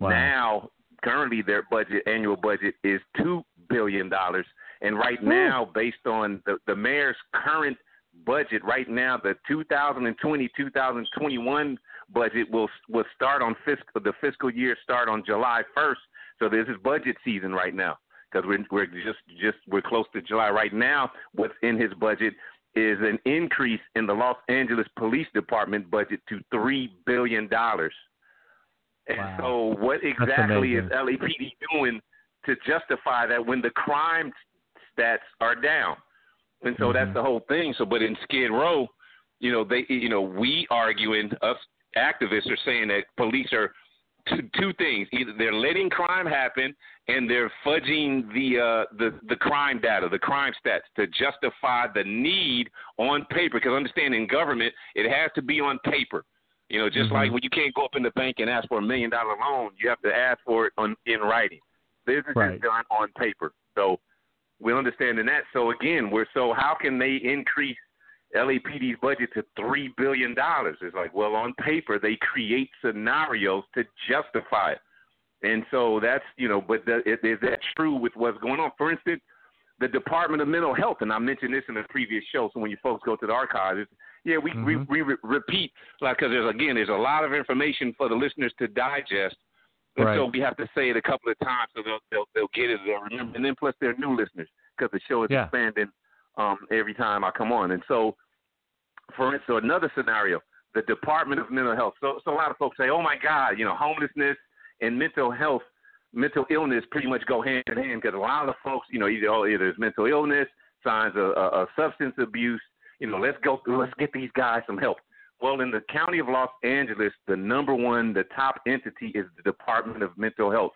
Wow. Now, currently their budget, annual budget is two billion dollars. And right Woo. now, based on the, the mayor's current budget, right now, the two thousand twenty, two thousand twenty-one budget will will start on fiscal the fiscal year start on July first. So this is budget season right now because we're we're just just we're close to July right now. What's in his budget is an increase in the Los Angeles Police Department budget to three billion dollars. And wow. so what exactly is L A P D doing to justify that when the crime stats are down? And so mm-hmm. that's the whole thing. So but in Skid Row, you know, they you know we arguing us activists are saying that police are two, two things: either they're letting crime happen, and they're fudging the uh, the the crime data, the crime stats, to justify the need on paper. Because understand, in government, it has to be on paper. You know, just mm-hmm. like when you can't go up in the bank and ask for a million dollar loan, you have to ask for it on, in writing. This is right. just done on paper. So we're understanding that. So again, we're so how can they increase L A P D's budget to three billion dollars? It's like, well, on paper, they create scenarios to justify it. And so that's, you know, but the, is that true with what's going on? For instance, the Department of Mental Health, and I mentioned this in a previous show, so when you folks go to the archives, it's, yeah, we, mm-hmm. we, we re- repeat, like, because there's, again, there's a lot of information for the listeners to digest. And right. so we have to say it a couple of times so they'll, they'll, they'll get it. They'll remember. And then plus they're new listeners because the show is yeah. expanding Um, every time I come on. And so, for instance, another scenario, the Department of Mental Health. So, so a lot of folks say, oh, my God, you know, homelessness and mental health, mental illness pretty much go hand in hand, because a lot of folks, you know, either, oh, either it's mental illness, signs of, of substance abuse, you know, let's go through, let's get these guys some help. Well, in the county of Los Angeles, the number one, the top entity is the Department of Mental Health.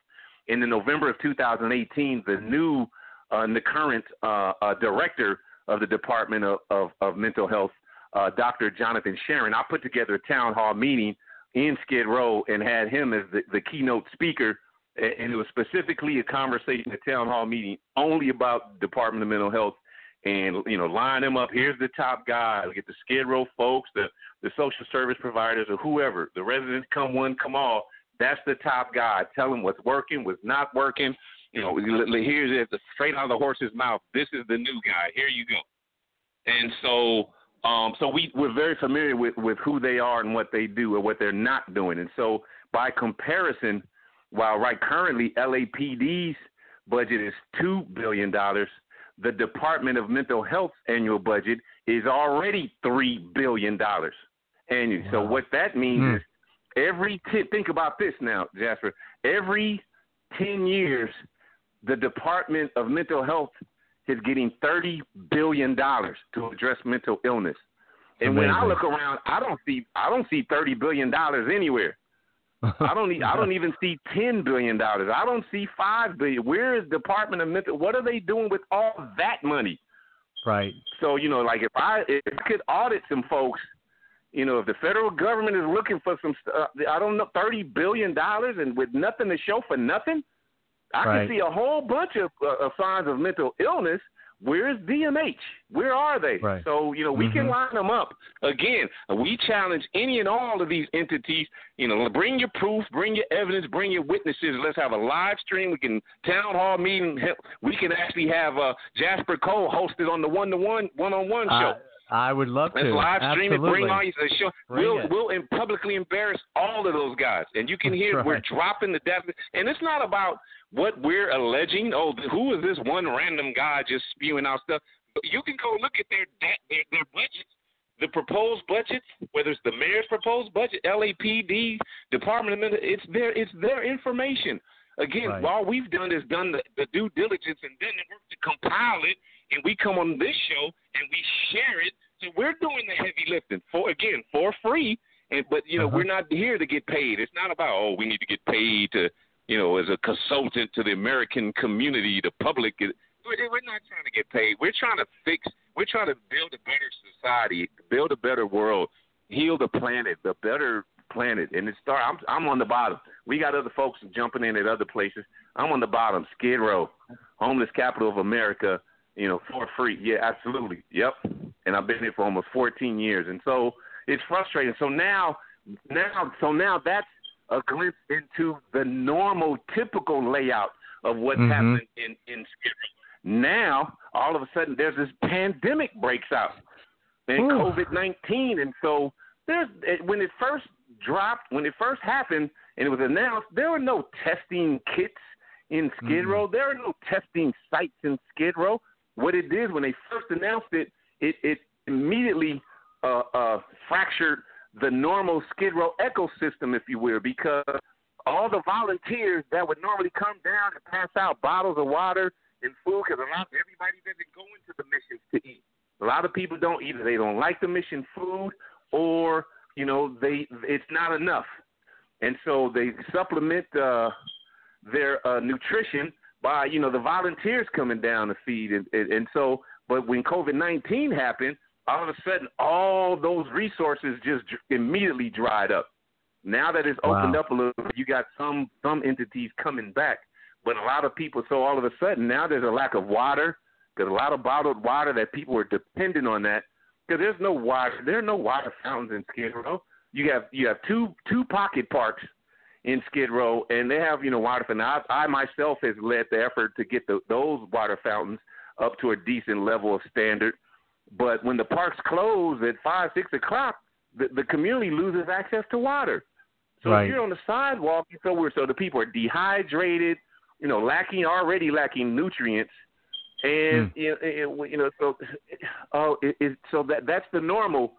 In the November of two thousand eighteen, the new, uh, the current uh, uh, director of the Department of, of, of Mental Health, uh, Doctor Jonathan Sharon, I put together a town hall meeting in Skid Row and had him as the, the keynote speaker. And it was specifically a conversation, a town hall meeting, only about the Department of Mental Health. And, you know, line them up. Here's the top guy. We get the Skid Row folks, the, the social service providers, or whoever. The residents, come one, come all. That's the top guy. Tell them what's working, what's not working. You know, here's it straight out of the horse's mouth. This is the new guy. Here you go. And so, um, so we we're very familiar with, with who they are and what they do and what they're not doing. And so, by comparison, while right currently L A P D's budget is two billion dollars. The Department of Mental Health's annual budget is already three billion dollars annually. Wow. So what that means mm. is every ten, think about this now, Jasper, every ten years, the Department of Mental Health is getting thirty billion dollars to address mental illness. And amazing. When I look around, I don't see, I don't see thirty billion dollars anywhere. I don't need, I don't even see ten billion dollars. I don't see five billion dollars. Where is Department of Mental? What are they doing with all that money? Right. So, you know, like if I, if I could audit some folks, you know, if the federal government is looking for some, uh, I don't know, thirty billion dollars and with nothing to show for nothing, I right. can see a whole bunch of, uh, of signs of mental illness. Where's D M H? Where are they? Right. So, you know, we mm-hmm. can line them up. Again, we challenge any and all of these entities, you know, bring your proof, bring your evidence, bring your witnesses. Let's have a live stream. We can town hall meeting. We can actually have uh, Jasper Cole hosted on the one-to-one, one-on-one show. I, I would love Let's to. Let's live stream Absolutely. It. Bring all your show. Bring we'll, we'll publicly embarrass all of those guys. And you can hear right. we're dropping the death. And it's not about what we're alleging, oh, who is this one random guy just spewing out stuff? You can go look at their their, their budgets, the proposed budgets, whether it's the mayor's proposed budget, L A P D, Department of Mental, it's their, it's their information. Again, right. all we've done is done the, the due diligence and then the work to compile it, and we come on this show and we share it. So we're doing the heavy lifting, for again, for free, and but, you know, uh-huh. we're not here to get paid. It's not about, oh, we need to get paid to, you know, as a consultant to the American community, the public. We're not trying to get paid. We're trying to fix, we're trying to build a better society, build a better world, heal the planet, the better planet. And it start, I'm, I'm on the bottom. We got other folks jumping in at other places. I'm on the bottom, Skid Row, homeless capital of America, you know, for free. Yeah, absolutely. Yep. And I've been here for almost fourteen years. And so it's frustrating. So now, now, so now that's a glimpse into the normal, typical layout of what's mm-hmm. happening in, in Skid Row. Now, all of a sudden, there's this pandemic breaks out and COVID nineteen. And so there's when it first dropped, when it first happened and it was announced, there were no testing kits in Skid Row. Mm-hmm. There are no testing sites in Skid Row. What it did when they first announced it, it, it immediately uh, uh, fractured the normal Skid Row ecosystem, if you will, because all the volunteers that would normally come down and pass out bottles of water and food, because a lot of everybody doesn't go into the missions to eat. A lot of people don't either. They don't like the mission food, or, you know, they it's not enough. And so they supplement uh, their uh, nutrition by, you know, the volunteers coming down to feed. And, and, and so, but when COVID nineteen happened, all of a sudden, all those resources just immediately dried up. Now that it's opened wow. up a little bit, you got some some entities coming back, but a lot of people, so all of a sudden, now there's a lack of water. There's a lot of bottled water that people are dependent on that, because there's no water. There are no water fountains in Skid Row. You have you have two two pocket parks in Skid Row, and they have, you know, water fountains. I, I myself has led the effort to get the, those water fountains up to a decent level of standard. But when the parks close at five, six o'clock, the, the community loses access to water. So right. if you're on the sidewalk, so we're so the people are dehydrated, you know, lacking already lacking nutrients, and mm. you, you know, so oh, it, it, so that that's the normal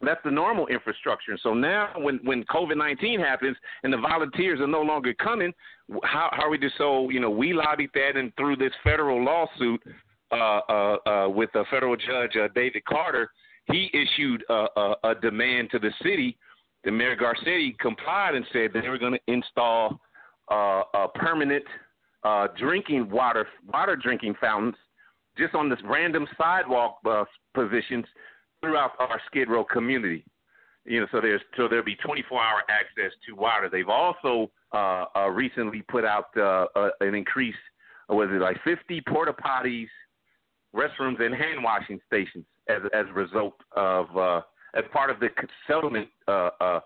That's the normal infrastructure. So now when, when COVID nineteen happens and the volunteers are no longer coming, how, how are we just so, you know, we lobbied that and through this federal lawsuit uh, uh, uh, with a federal judge, uh, David Carter, he issued a, a, a demand to the city. The Mayor Garcetti complied and said that they were going to install uh, a permanent uh, drinking water, water drinking fountains just on this random sidewalk uh, positions throughout our Skid Row community, you know, so there's so there'll be twenty-four hour access to water. They've also uh, uh, recently put out uh, uh, an increase, was it like fifty porta potties, restrooms, and hand washing stations as as a result of uh, as part of the settlement uh, uh,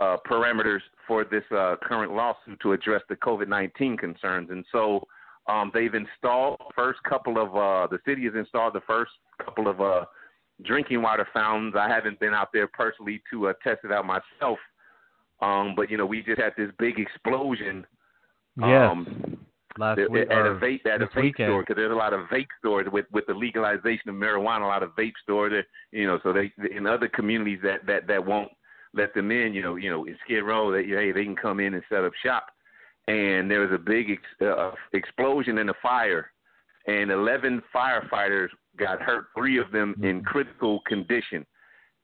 uh, parameters for this uh, current lawsuit to address the COVID nineteen concerns. And so um, they've installed first couple of uh, the city has installed the first couple of. Uh, drinking water fountains. I haven't been out there personally to uh, test it out myself. Um, but, you know, we just had this big explosion. Um, yes. Last th- week, at a vape, at a vape weekend. store, because there's a lot of vape stores with, with the legalization of marijuana, a lot of vape stores, that, you know, so they in other communities that, that, that won't let them in, you know, you know, in Skid Row, they, hey, they can come in and set up shop. And there was a big ex- uh, explosion and a fire, and eleven firefighters got hurt, three of them in critical condition.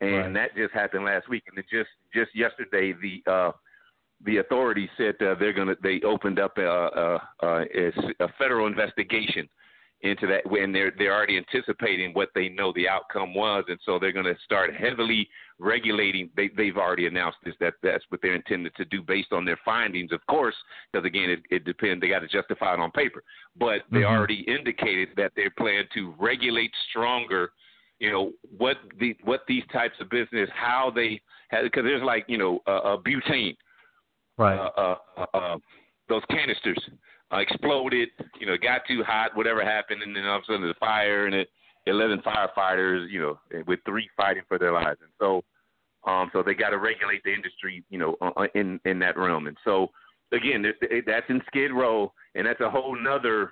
And right. that just happened last week. And it just, just yesterday, the uh, the authorities said uh, they're gonna they opened up a, a, a, a federal investigation into that, and they're, they're already anticipating what they know the outcome was. And so they're going to start heavily regulating. They, they've already announced this, that that's what they're intended to do based on their findings, of course, because, again, it, it depends. They got to justify it on paper. But they mm-hmm. already indicated that they plan to regulate stronger, you know, what the what these types of business, how they – because there's like, you know, uh, uh, butane. Right. Uh, uh, uh, those canisters. Uh, exploded, you know, got too hot, whatever happened, and then all of a sudden there's a fire, and it, eleven firefighters, you know, with three fighting for their lives. And so um, so they got to regulate the industry, you know, uh, in, in that realm. And so, again, that's in Skid Row, and that's a whole nother,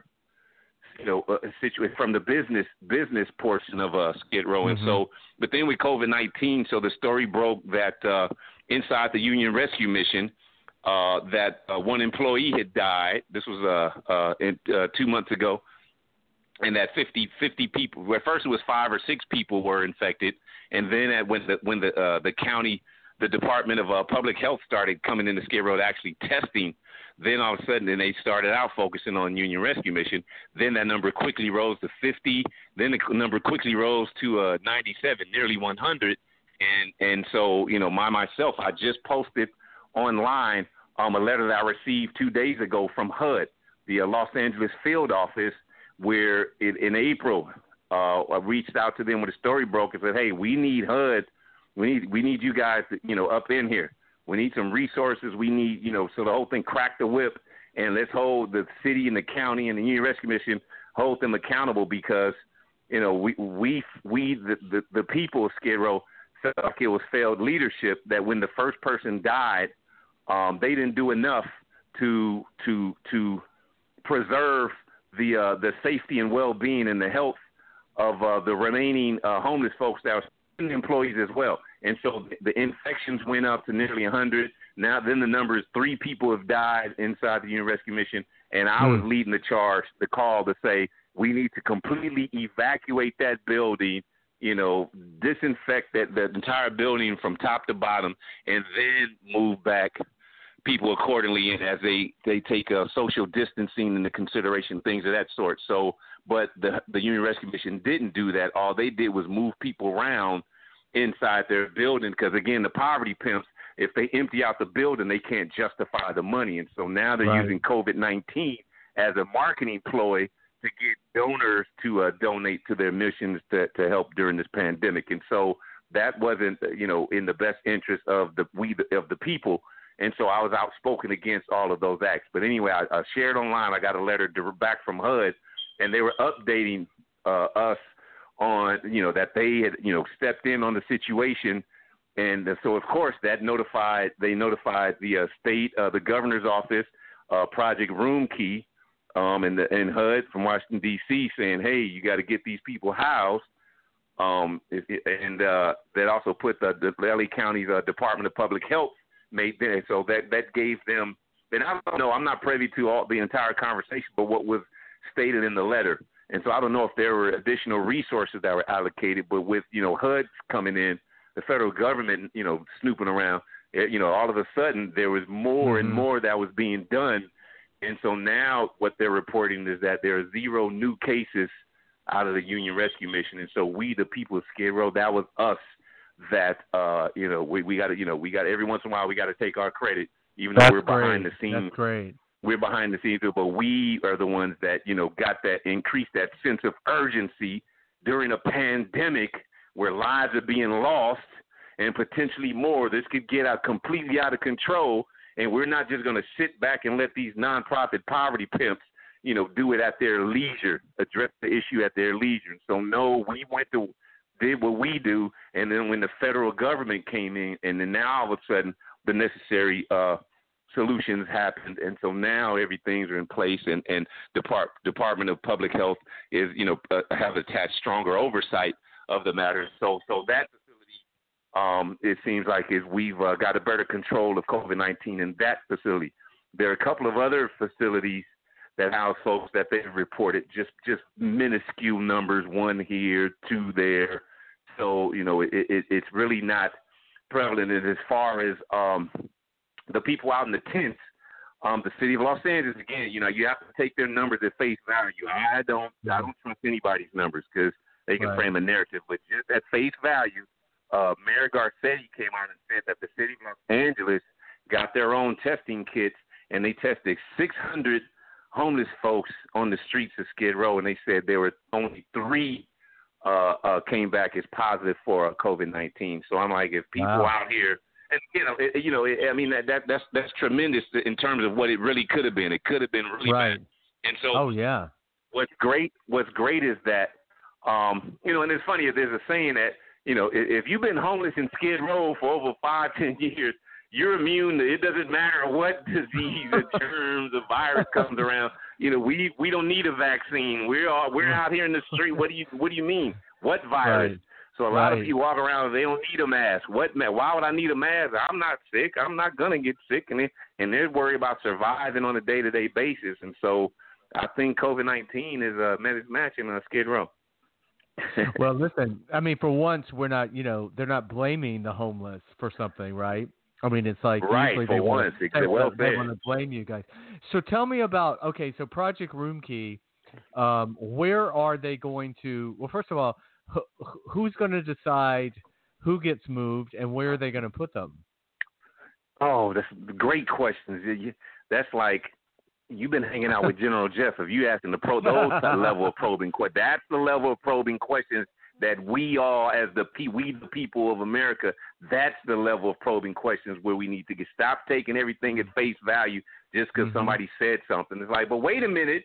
you know, uh, situation from the business business portion of uh, Skid Row. Mm-hmm. And so, but then with COVID nineteen, so the story broke that uh, inside the Union Rescue Mission, Uh, that uh, one employee had died. This was uh, uh, in, uh, two months ago. And that fifty, fifty people, well, first it was five or six people were infected. And then at when the when the uh, the county, the Department of uh, Public Health started coming into Skid Row to actually testing, then all of a sudden then they started out focusing on Union Rescue Mission. Then that number quickly rose to fifty. Then the number quickly rose to uh, ninety-seven, nearly one hundred. And, and so, you know, my myself, I just posted online Um, a letter that I received two days ago from H U D, the uh, Los Angeles field office, where it, in April uh, I reached out to them when the story broke and said, hey, we need H U D. We need we need you guys, to, you know, up in here. We need some resources. We need, you know, so the whole thing cracked the whip, and let's hold the city and the county and the Union Rescue Mission, hold them accountable because, you know, we, we, we the, the, the people of Skid Row felt like it was failed leadership that when the first person died, Um, they didn't do enough to to to preserve the uh, the safety and well-being and the health of uh, the remaining uh, homeless folks that were employees as well. And so the infections went up to nearly one hundred. Now then the number is three people have died inside the Union Rescue Mission, and I was leading the charge, the call to say we need to completely evacuate that building, you know, disinfect that, that entire building from top to bottom, and then move back people accordingly as they, they take uh, social distancing into consideration, things of that sort. So, but the the Union Rescue Mission didn't do that. All they did was move people around inside their building because, again, the poverty pimps, if they empty out the building, they can't justify the money. And so now they're right. using COVID nineteen as a marketing ploy to get donors to uh, donate to their missions to, to help during this pandemic. And so that wasn't, you know, in the best interest of the we of the people. And so I was outspoken against all of those acts. But anyway, I, I shared online. I got a letter back from H U D, and they were updating uh, us on, you know, that they had, you know, stepped in on the situation. And so, of course, that notified they notified the uh, state, uh, the governor's office, uh, Project Room Key, Um, and, the, and H U D from Washington, D C saying, hey, you got to get these people housed. Um, and uh, that also put the, the L A County's uh, Department of Public Health made there. So that, that gave them, and I don't know, I'm not privy to all the entire conversation, but what was stated in the letter. And so I don't know if there were additional resources that were allocated, but with, you know, H U D coming in, the federal government, you know, snooping around, it, you know, all of a sudden there was more mm-hmm. and more that was being done. And so now what they're reporting is that there are zero new cases out of the Union Rescue Mission. And so we, the people of Skid Row, that was us that, uh, you know, we, we got to, you know, we got every once in a while, we got to take our credit, even That's though we're great. behind the scenes. That's great. We're behind the scenes, but we are the ones that, you know, got that, increased that sense of urgency during a pandemic where lives are being lost and potentially more. This could get out completely out of control, and we're not just going to sit back and let these nonprofit poverty pimps, you know, do it at their leisure, address the issue at their leisure. So, no, we went to did what we do, and then when the federal government came in, and then now all of a sudden the necessary uh, solutions happened, and so now everything's in place, and, and Depart- Department of Public Health is, you know, uh, have attached stronger oversight of the matter. So, so that facility, um, it seems like is we've uh, got a better control of COVID nineteen in that facility. There are a couple of other facilities that house folks that they've reported, just, just minuscule numbers, one here, two there. So, you know, it, it, it's really not prevalent. And as far as um, the people out in the tents, um, the city of Los Angeles, again, you know, you have to take their numbers at face value. I don't, I don't trust anybody's numbers because they can right. frame a narrative. But just at face value, uh, Mayor Garcetti came out and said that the city of Los Angeles got their own testing kits, and they tested six hundred homeless folks on the streets of Skid Row, and they said there were only three uh, uh, came back as positive for COVID nineteen. So I'm like, if people wow. out here, and you know, it, you know, it, I mean, that, that that's that's tremendous in terms of what it really could have been. It could have been really right. bad. And so, oh yeah, what's great, what's great is that, um, you know, and it's funny, there's a saying that, you know, if you've been homeless in Skid Row for over five, ten years. You're immune. It doesn't matter what disease, or germs, or virus comes around. You know, we, we don't need a vaccine. We're all, we're out here in the street. What do you what do you mean? What virus? Right. So a lot right. of people walk around. They don't need a mask. What? Ma- why would I need a mask? I'm not sick. I'm not gonna get sick. And they, and they're worried about surviving on a day to day basis. And so I think COVID nineteen is a uh, matching a Skid Row. Well, listen. I mean, for once, we're not. You know, they're not blaming the homeless for something, right? I mean, it's like right, usually they want to, they, well they want to blame you guys. So tell me about, okay, so Project Room Key, um, where are they going to, well, first of all, wh- who's going to decide who gets moved and where are they going to put them? Oh, that's great questions. That's like, you've been hanging out with General Jeff. If you asking the pro, those level of probing questions, that's the level of probing questions that we all, as the pe- we the people of America, that's the level of probing questions where we need to get stop taking everything at face value just because mm-hmm. somebody said something. It's like, but wait a minute,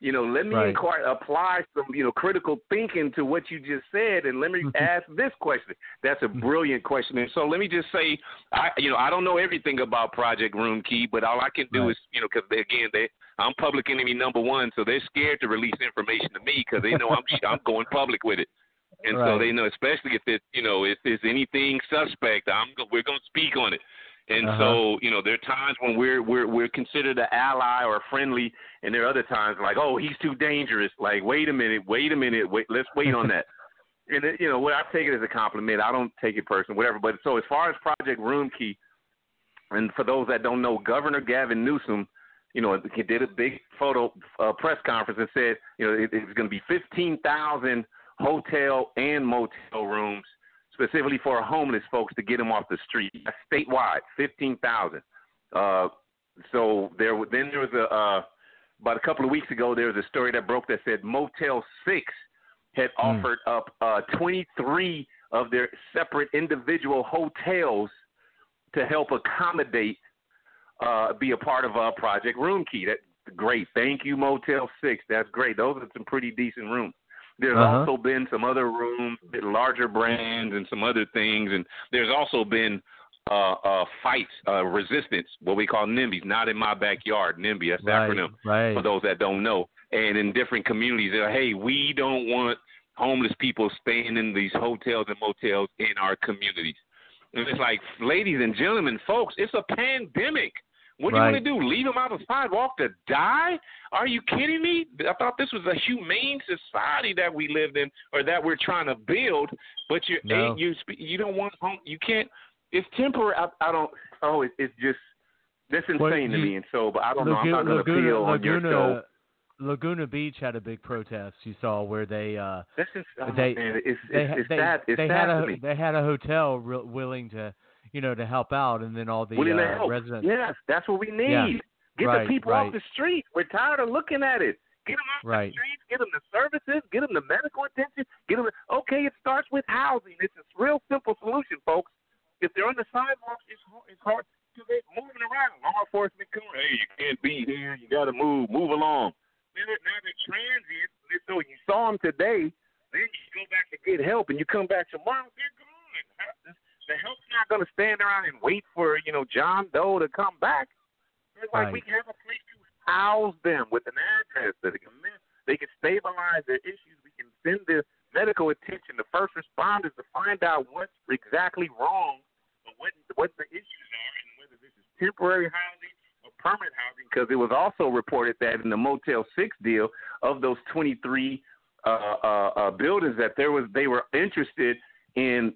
you know, let me right. inquire, apply some, you know, critical thinking to what you just said, and let me ask this question. That's a brilliant question. And so let me just say, I, you know, I don't know everything about Project Room Key, but all I can do right. is, you know, because again, they. I'm public enemy number one, so they're scared to release information to me because they know I'm I'm going public with it. And right. so they know, especially if it's, you know, if there's anything suspect, I'm we're going to speak on it. And uh-huh. so, you know, there are times when we're we're we're considered an ally or friendly, and there are other times like, oh, he's too dangerous. Like, wait a minute, wait a minute, wait, let's wait on that. And it, you know, what I take it as a compliment. I don't take it personal, whatever. But so as far as Project Room Key, and for those that don't know, Governor Gavin Newsom, you know, he did a big photo uh, press conference and said, you know, it, it's going to be fifteen thousand hotel and motel rooms specifically for homeless folks to get them off the street. That's statewide, fifteen thousand. Uh, so there, then there was a, uh, about a couple of weeks ago, there was a story that broke that said Motel six had hmm. offered up uh, twenty-three of their separate individual hotels to help accommodate, uh, be a part of uh, Project Room Key. That's great. Thank you, Motel six. That's great. Those are some pretty decent rooms. There's uh-huh. also been some other rooms, larger brands and some other things. And there's also been uh, uh, fights, uh, resistance, what we call NIMBYs, not in my backyard, NIMBY, that's the right, acronym, right. for those that don't know. And in different communities, they're, hey, we don't want homeless people staying in these hotels and motels in our communities. And it's like, ladies and gentlemen, folks, it's a pandemic. What right. do you want to do? Leave them out on the sidewalk to die? Are you kidding me? I thought this was a humane society that we lived in, or that we're trying to build. But you, no. you, you don't want, you can't. It's temporary. I, I don't. Oh, it, it's just that's insane well, you, to me. And so, but I don't Laguna, know. I'm not going to appeal on your show. Laguna Beach had a big protest. You saw where they uh, that's just, oh, they man, it's, they it's, it's they, sad. It's they sad had a to me. They had a hotel re- willing to. You know, to help out, and then all the uh, residents. Yes, that's what we need. Yeah. Get right, the people right. off the street. We're tired of looking at it. Get them off right. the streets. Get them the services. Get them the medical attention. Get them. The, okay, it starts with housing. It's a real simple solution, folks. If they're on the sidewalks, it's it's hard because they're moving around. Law enforcement coming. Hey, you can't be here. You got to move. Move along. Now they're, now they're transient. So you saw them today. Then you go back to get help, and you come back tomorrow. They're gone. The help's not going to stand around and wait for, you know, John Doe to come back. It's like right. we have a place to house them with an address that they can, they can stabilize their issues. We can send the medical attention, the first responders, to find out what's exactly wrong and what, what the issues are, and whether this is temporary housing or permanent housing. Because it was also reported that in the Motel six deal, of those twenty-three uh, uh, uh, buildings, that there was they were interested And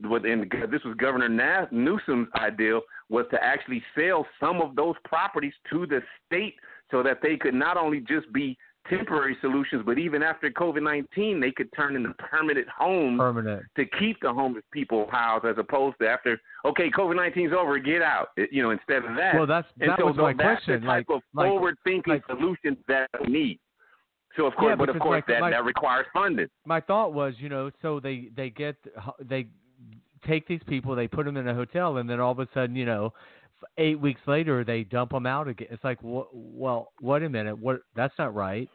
this was Governor Newsom's idea, was to actually sell some of those properties to the state so that they could not only just be temporary solutions, but even after COVID nineteen, they could turn into permanent homes permanent. to keep the homeless people housed, as opposed to after, okay, COVID nineteen is over, get out, you know, instead of that. Well, that's, that and so was so my that's question. the type like, of forward-thinking like, solutions that we need. So of course, yeah, but of course like, that, my, that requires funding. My thought was, you know, so they, they get they take these people, they put them in a hotel, and then all of a sudden, you know, eight weeks later they dump them out again. It's like, well, wait a minute, what? That's not right.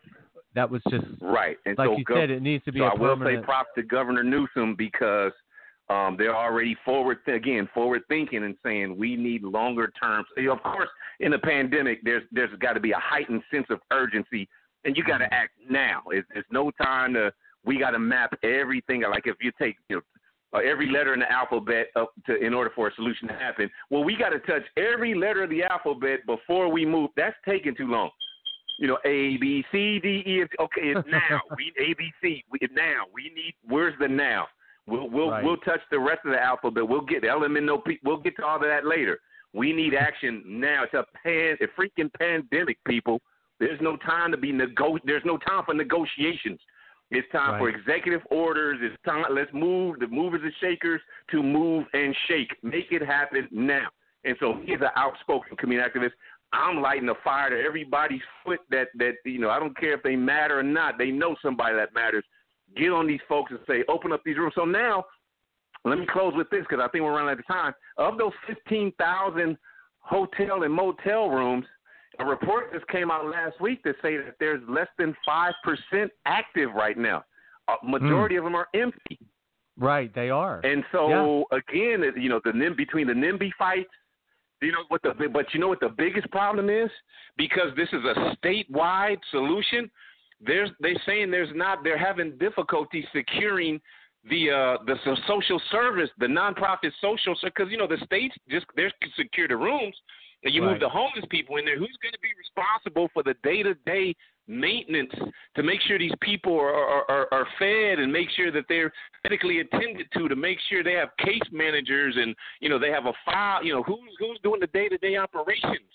That was just right. And like so you gov- said, it needs to be. So a I will say props to Governor Newsom, because um, they're already forward th- again forward thinking and saying we need longer terms. You know, of course, in a pandemic, there's there's got to be a heightened sense of urgency. And you got to act now. It's, it's no time to. We got to map everything. Like if you take you know, every letter in the alphabet up to in order for a solution to happen. Well, we got to touch every letter of the alphabet before we move. That's taking too long. You know, A B C D E F. Okay, it's now. we A B C. We, now we need. Where's the now? We'll we'll right. we'll touch the rest of the alphabet. We'll get L M N O P. We'll get to all of that later. We need action now. It's a pan a freaking pandemic, people. There's no time to be nego- There's no time for negotiations. It's time right. for executive orders. It's time. Let's move the movers and shakers to move and shake. Make it happen now. And so he's an outspoken community activist. I'm lighting a fire to everybody's foot that, that you know. I don't care if they matter or not. They know somebody that matters. Get on these folks and say, open up these rooms. So now, let me close with this, because I think we're running out of time. Of those fifteen thousand hotel and motel rooms, a report just came out last week to say that there's less than five percent active right now. A majority mm. of them are empty. Right, they are. And so, yeah. again, you know, the NIMBY, between the NIMBY fights, you know, what the but you know what the biggest problem is? Because this is a statewide solution, there's they're saying there's not, they're having difficulty securing the uh, the social service, the nonprofit social service, because, you know, the states just, they're secure the rooms. And you right. move the homeless people in there. Who's going to be responsible for the day-to-day maintenance to make sure these people are, are, are, are fed, and make sure that they're medically attended to, to make sure they have case managers, and, you know, they have a file. You know, who's who's doing the day-to-day operations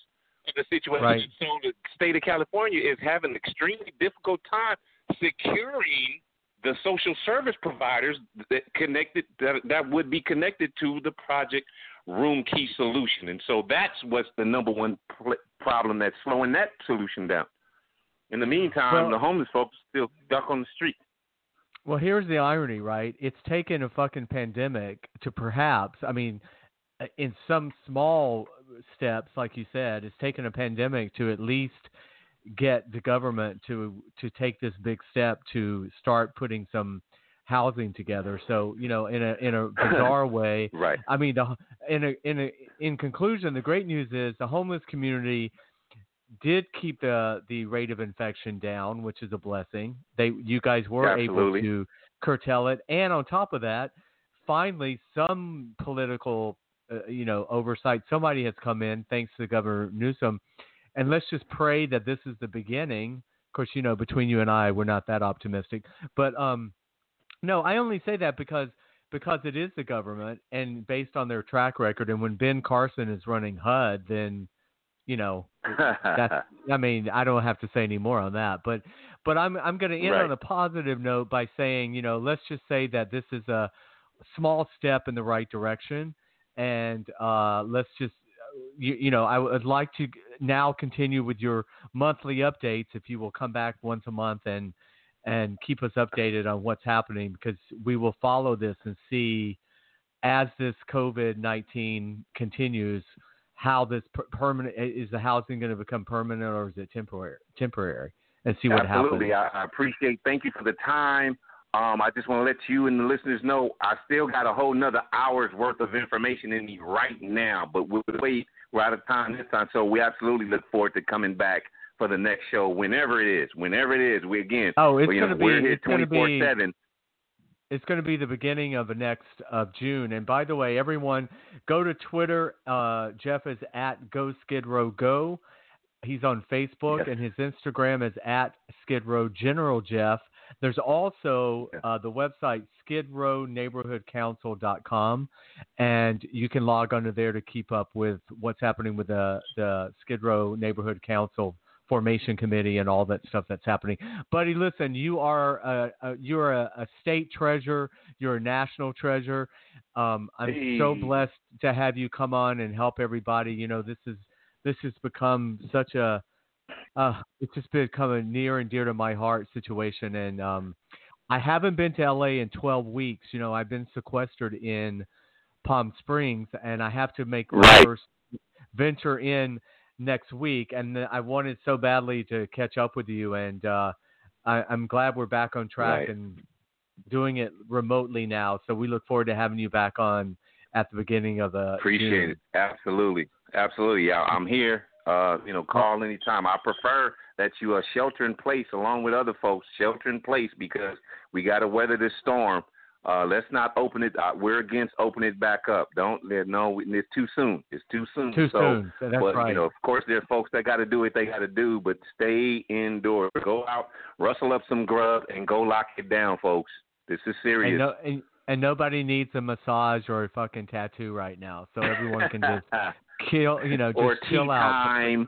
of the situation? Right. So the state of California is having an extremely difficult time securing the social service providers that connected that, that would be connected to the Project Room Key solution. And so that's what's the number one pl- problem that's slowing that solution down. In the meantime, well, the homeless folks are still stuck on the street. Well, here's the irony, right? It's taken a fucking pandemic to perhaps, I mean, in some small steps, like you said, it's taken a pandemic to at least get the government to to take this big step to start putting some housing together. So, you know, in a in a bizarre way, right? I mean, the, in a in a in conclusion, the great news is the homeless community did keep the the rate of infection down, which is a blessing. They you guys were Absolutely. able to curtail it. And on top of that, finally, some political, uh, you know, oversight. Somebody has come in, thanks to Governor Newsom. And let's just pray that this is the beginning. Of course, you know, between you and I, we're not that optimistic. But um, no, I only say that because because it is the government and based on their track record. And when Ben Carson is running H U D, then, you know, that's, I mean, I don't have to say any more on that. But but I'm I'm going to end right. on a positive note by saying, you know, let's just say that this is a small step in the right direction. And uh, let's just, you, you know, I would like to now continue with your monthly updates, if you will come back once a month and and keep us updated on what's happening, because we will follow this and see as this COVID nineteen continues, how this per- permanent, is the housing going to become permanent or is it temporary, temporary and see what Absolutely. happens. Absolutely. I appreciate, thank you for the time. Um, I just want to let you and the listeners know I still got a whole nother hour's worth of information in me right now, but we'll wait. We're out of time this time, so we absolutely look forward to coming back for the next show, whenever it is. Whenever it is, we again. Oh, it's going to be. We're here twenty-four seven. It's going to be the beginning of the next of June. And by the way, everyone, go to Twitter. Uh, Jeff is at Go Skid Row Go. He's on Facebook, yes. and his Instagram is at Skid Row General Jeff. There's also uh, the website Skid Row Neighborhood Council dot com, and you can log onto there to keep up with what's happening with the, the Skid Row Neighborhood Council Formation Committee and all that stuff that's happening. Buddy, listen, you are a, a you're a, a state treasure, you're a national treasure. Um, I'm hey. so blessed to have you come on and help everybody. You know, this is this has become such a Uh, it's just become a near and dear to my heart situation. And um, I haven't been to L A in twelve weeks. You know, I've been sequestered in Palm Springs, and I have to make right. my first venture in next week. And I wanted so badly to catch up with you. And uh, I, I'm glad we're back on track right. and doing it remotely now. So we look forward to having you back on at the beginning of the Appreciate June. it. Absolutely. Absolutely. Yeah, I'm here. Uh, you know, call anytime. I prefer that you are shelter in place along with other folks, shelter in place, because we got to weather this storm. Uh, let's not open it. Uh, we're against opening it back up. Don't no, it's too soon. It's too soon. Too so, soon. So that's but, right. You know, of course, there are folks that got to do what they got to do, but stay indoors. Go out, rustle up some grub, and go lock it down, folks. This is serious. And, no, and, and nobody needs a massage or a fucking tattoo right now, so everyone can just. Kill, you know, just chill out.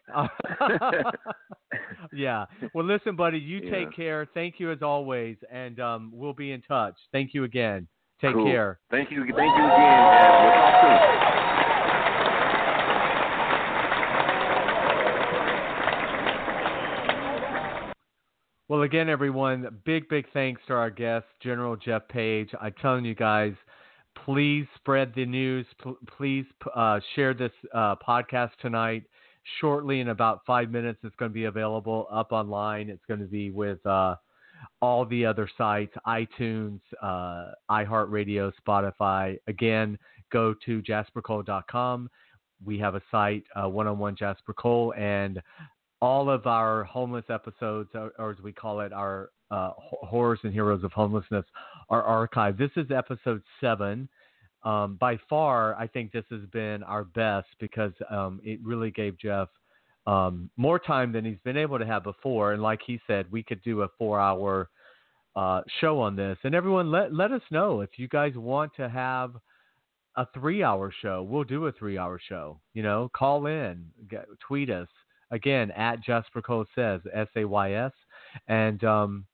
Yeah. Well, listen, buddy, you yeah. take care. Thank you as always, and um, we'll be in touch. Thank you again. Take cool. care. Thank you. Thank you again, man. We'll talk soon. Well, again, everyone, big, big thanks to our guest, General Jeff Page. I'm telling you guys, please spread the news. Please uh, share this uh, podcast tonight. Shortly, in about five minutes, it's going to be available up online. It's going to be with uh, all the other sites, iTunes, uh, iHeartRadio, Spotify. Again, go to Jasper Cole dot com. We have a site, uh, One-on-One Jasper Cole, and all of our homeless episodes, or, or as we call it, our Uh, Horrors and Heroes of Homelessness are archived. This is episode seven. Um, by far, I think this has been our best because um, it really gave Jeff um, more time than he's been able to have before. And like he said, we could do a four-hour uh, show on this. And everyone, let, let us know if you guys want to have a three-hour show. We'll do a three-hour show. You know, call in, get, tweet us. Again, at Jasper Cole Says, S A Y S. And um,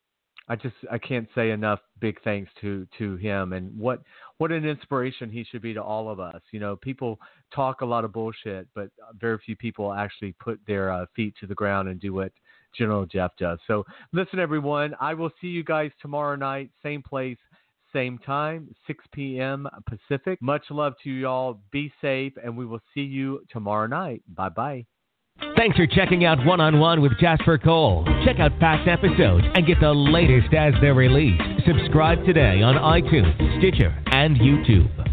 I just I can't say enough big thanks to to him, and what what an inspiration he should be to all of us. You know, people talk a lot of bullshit, but very few people actually put their uh, feet to the ground and do what General Jeff does. So listen, everyone, I will see you guys tomorrow night, same place, same time, six p.m. Pacific. Much love to y'all. Be safe, and we will see you tomorrow night. Bye-bye. Thanks for checking out One-on-One with Jasper Cole. Check out past episodes and get the latest as they're released. Subscribe today on iTunes, Stitcher, and YouTube.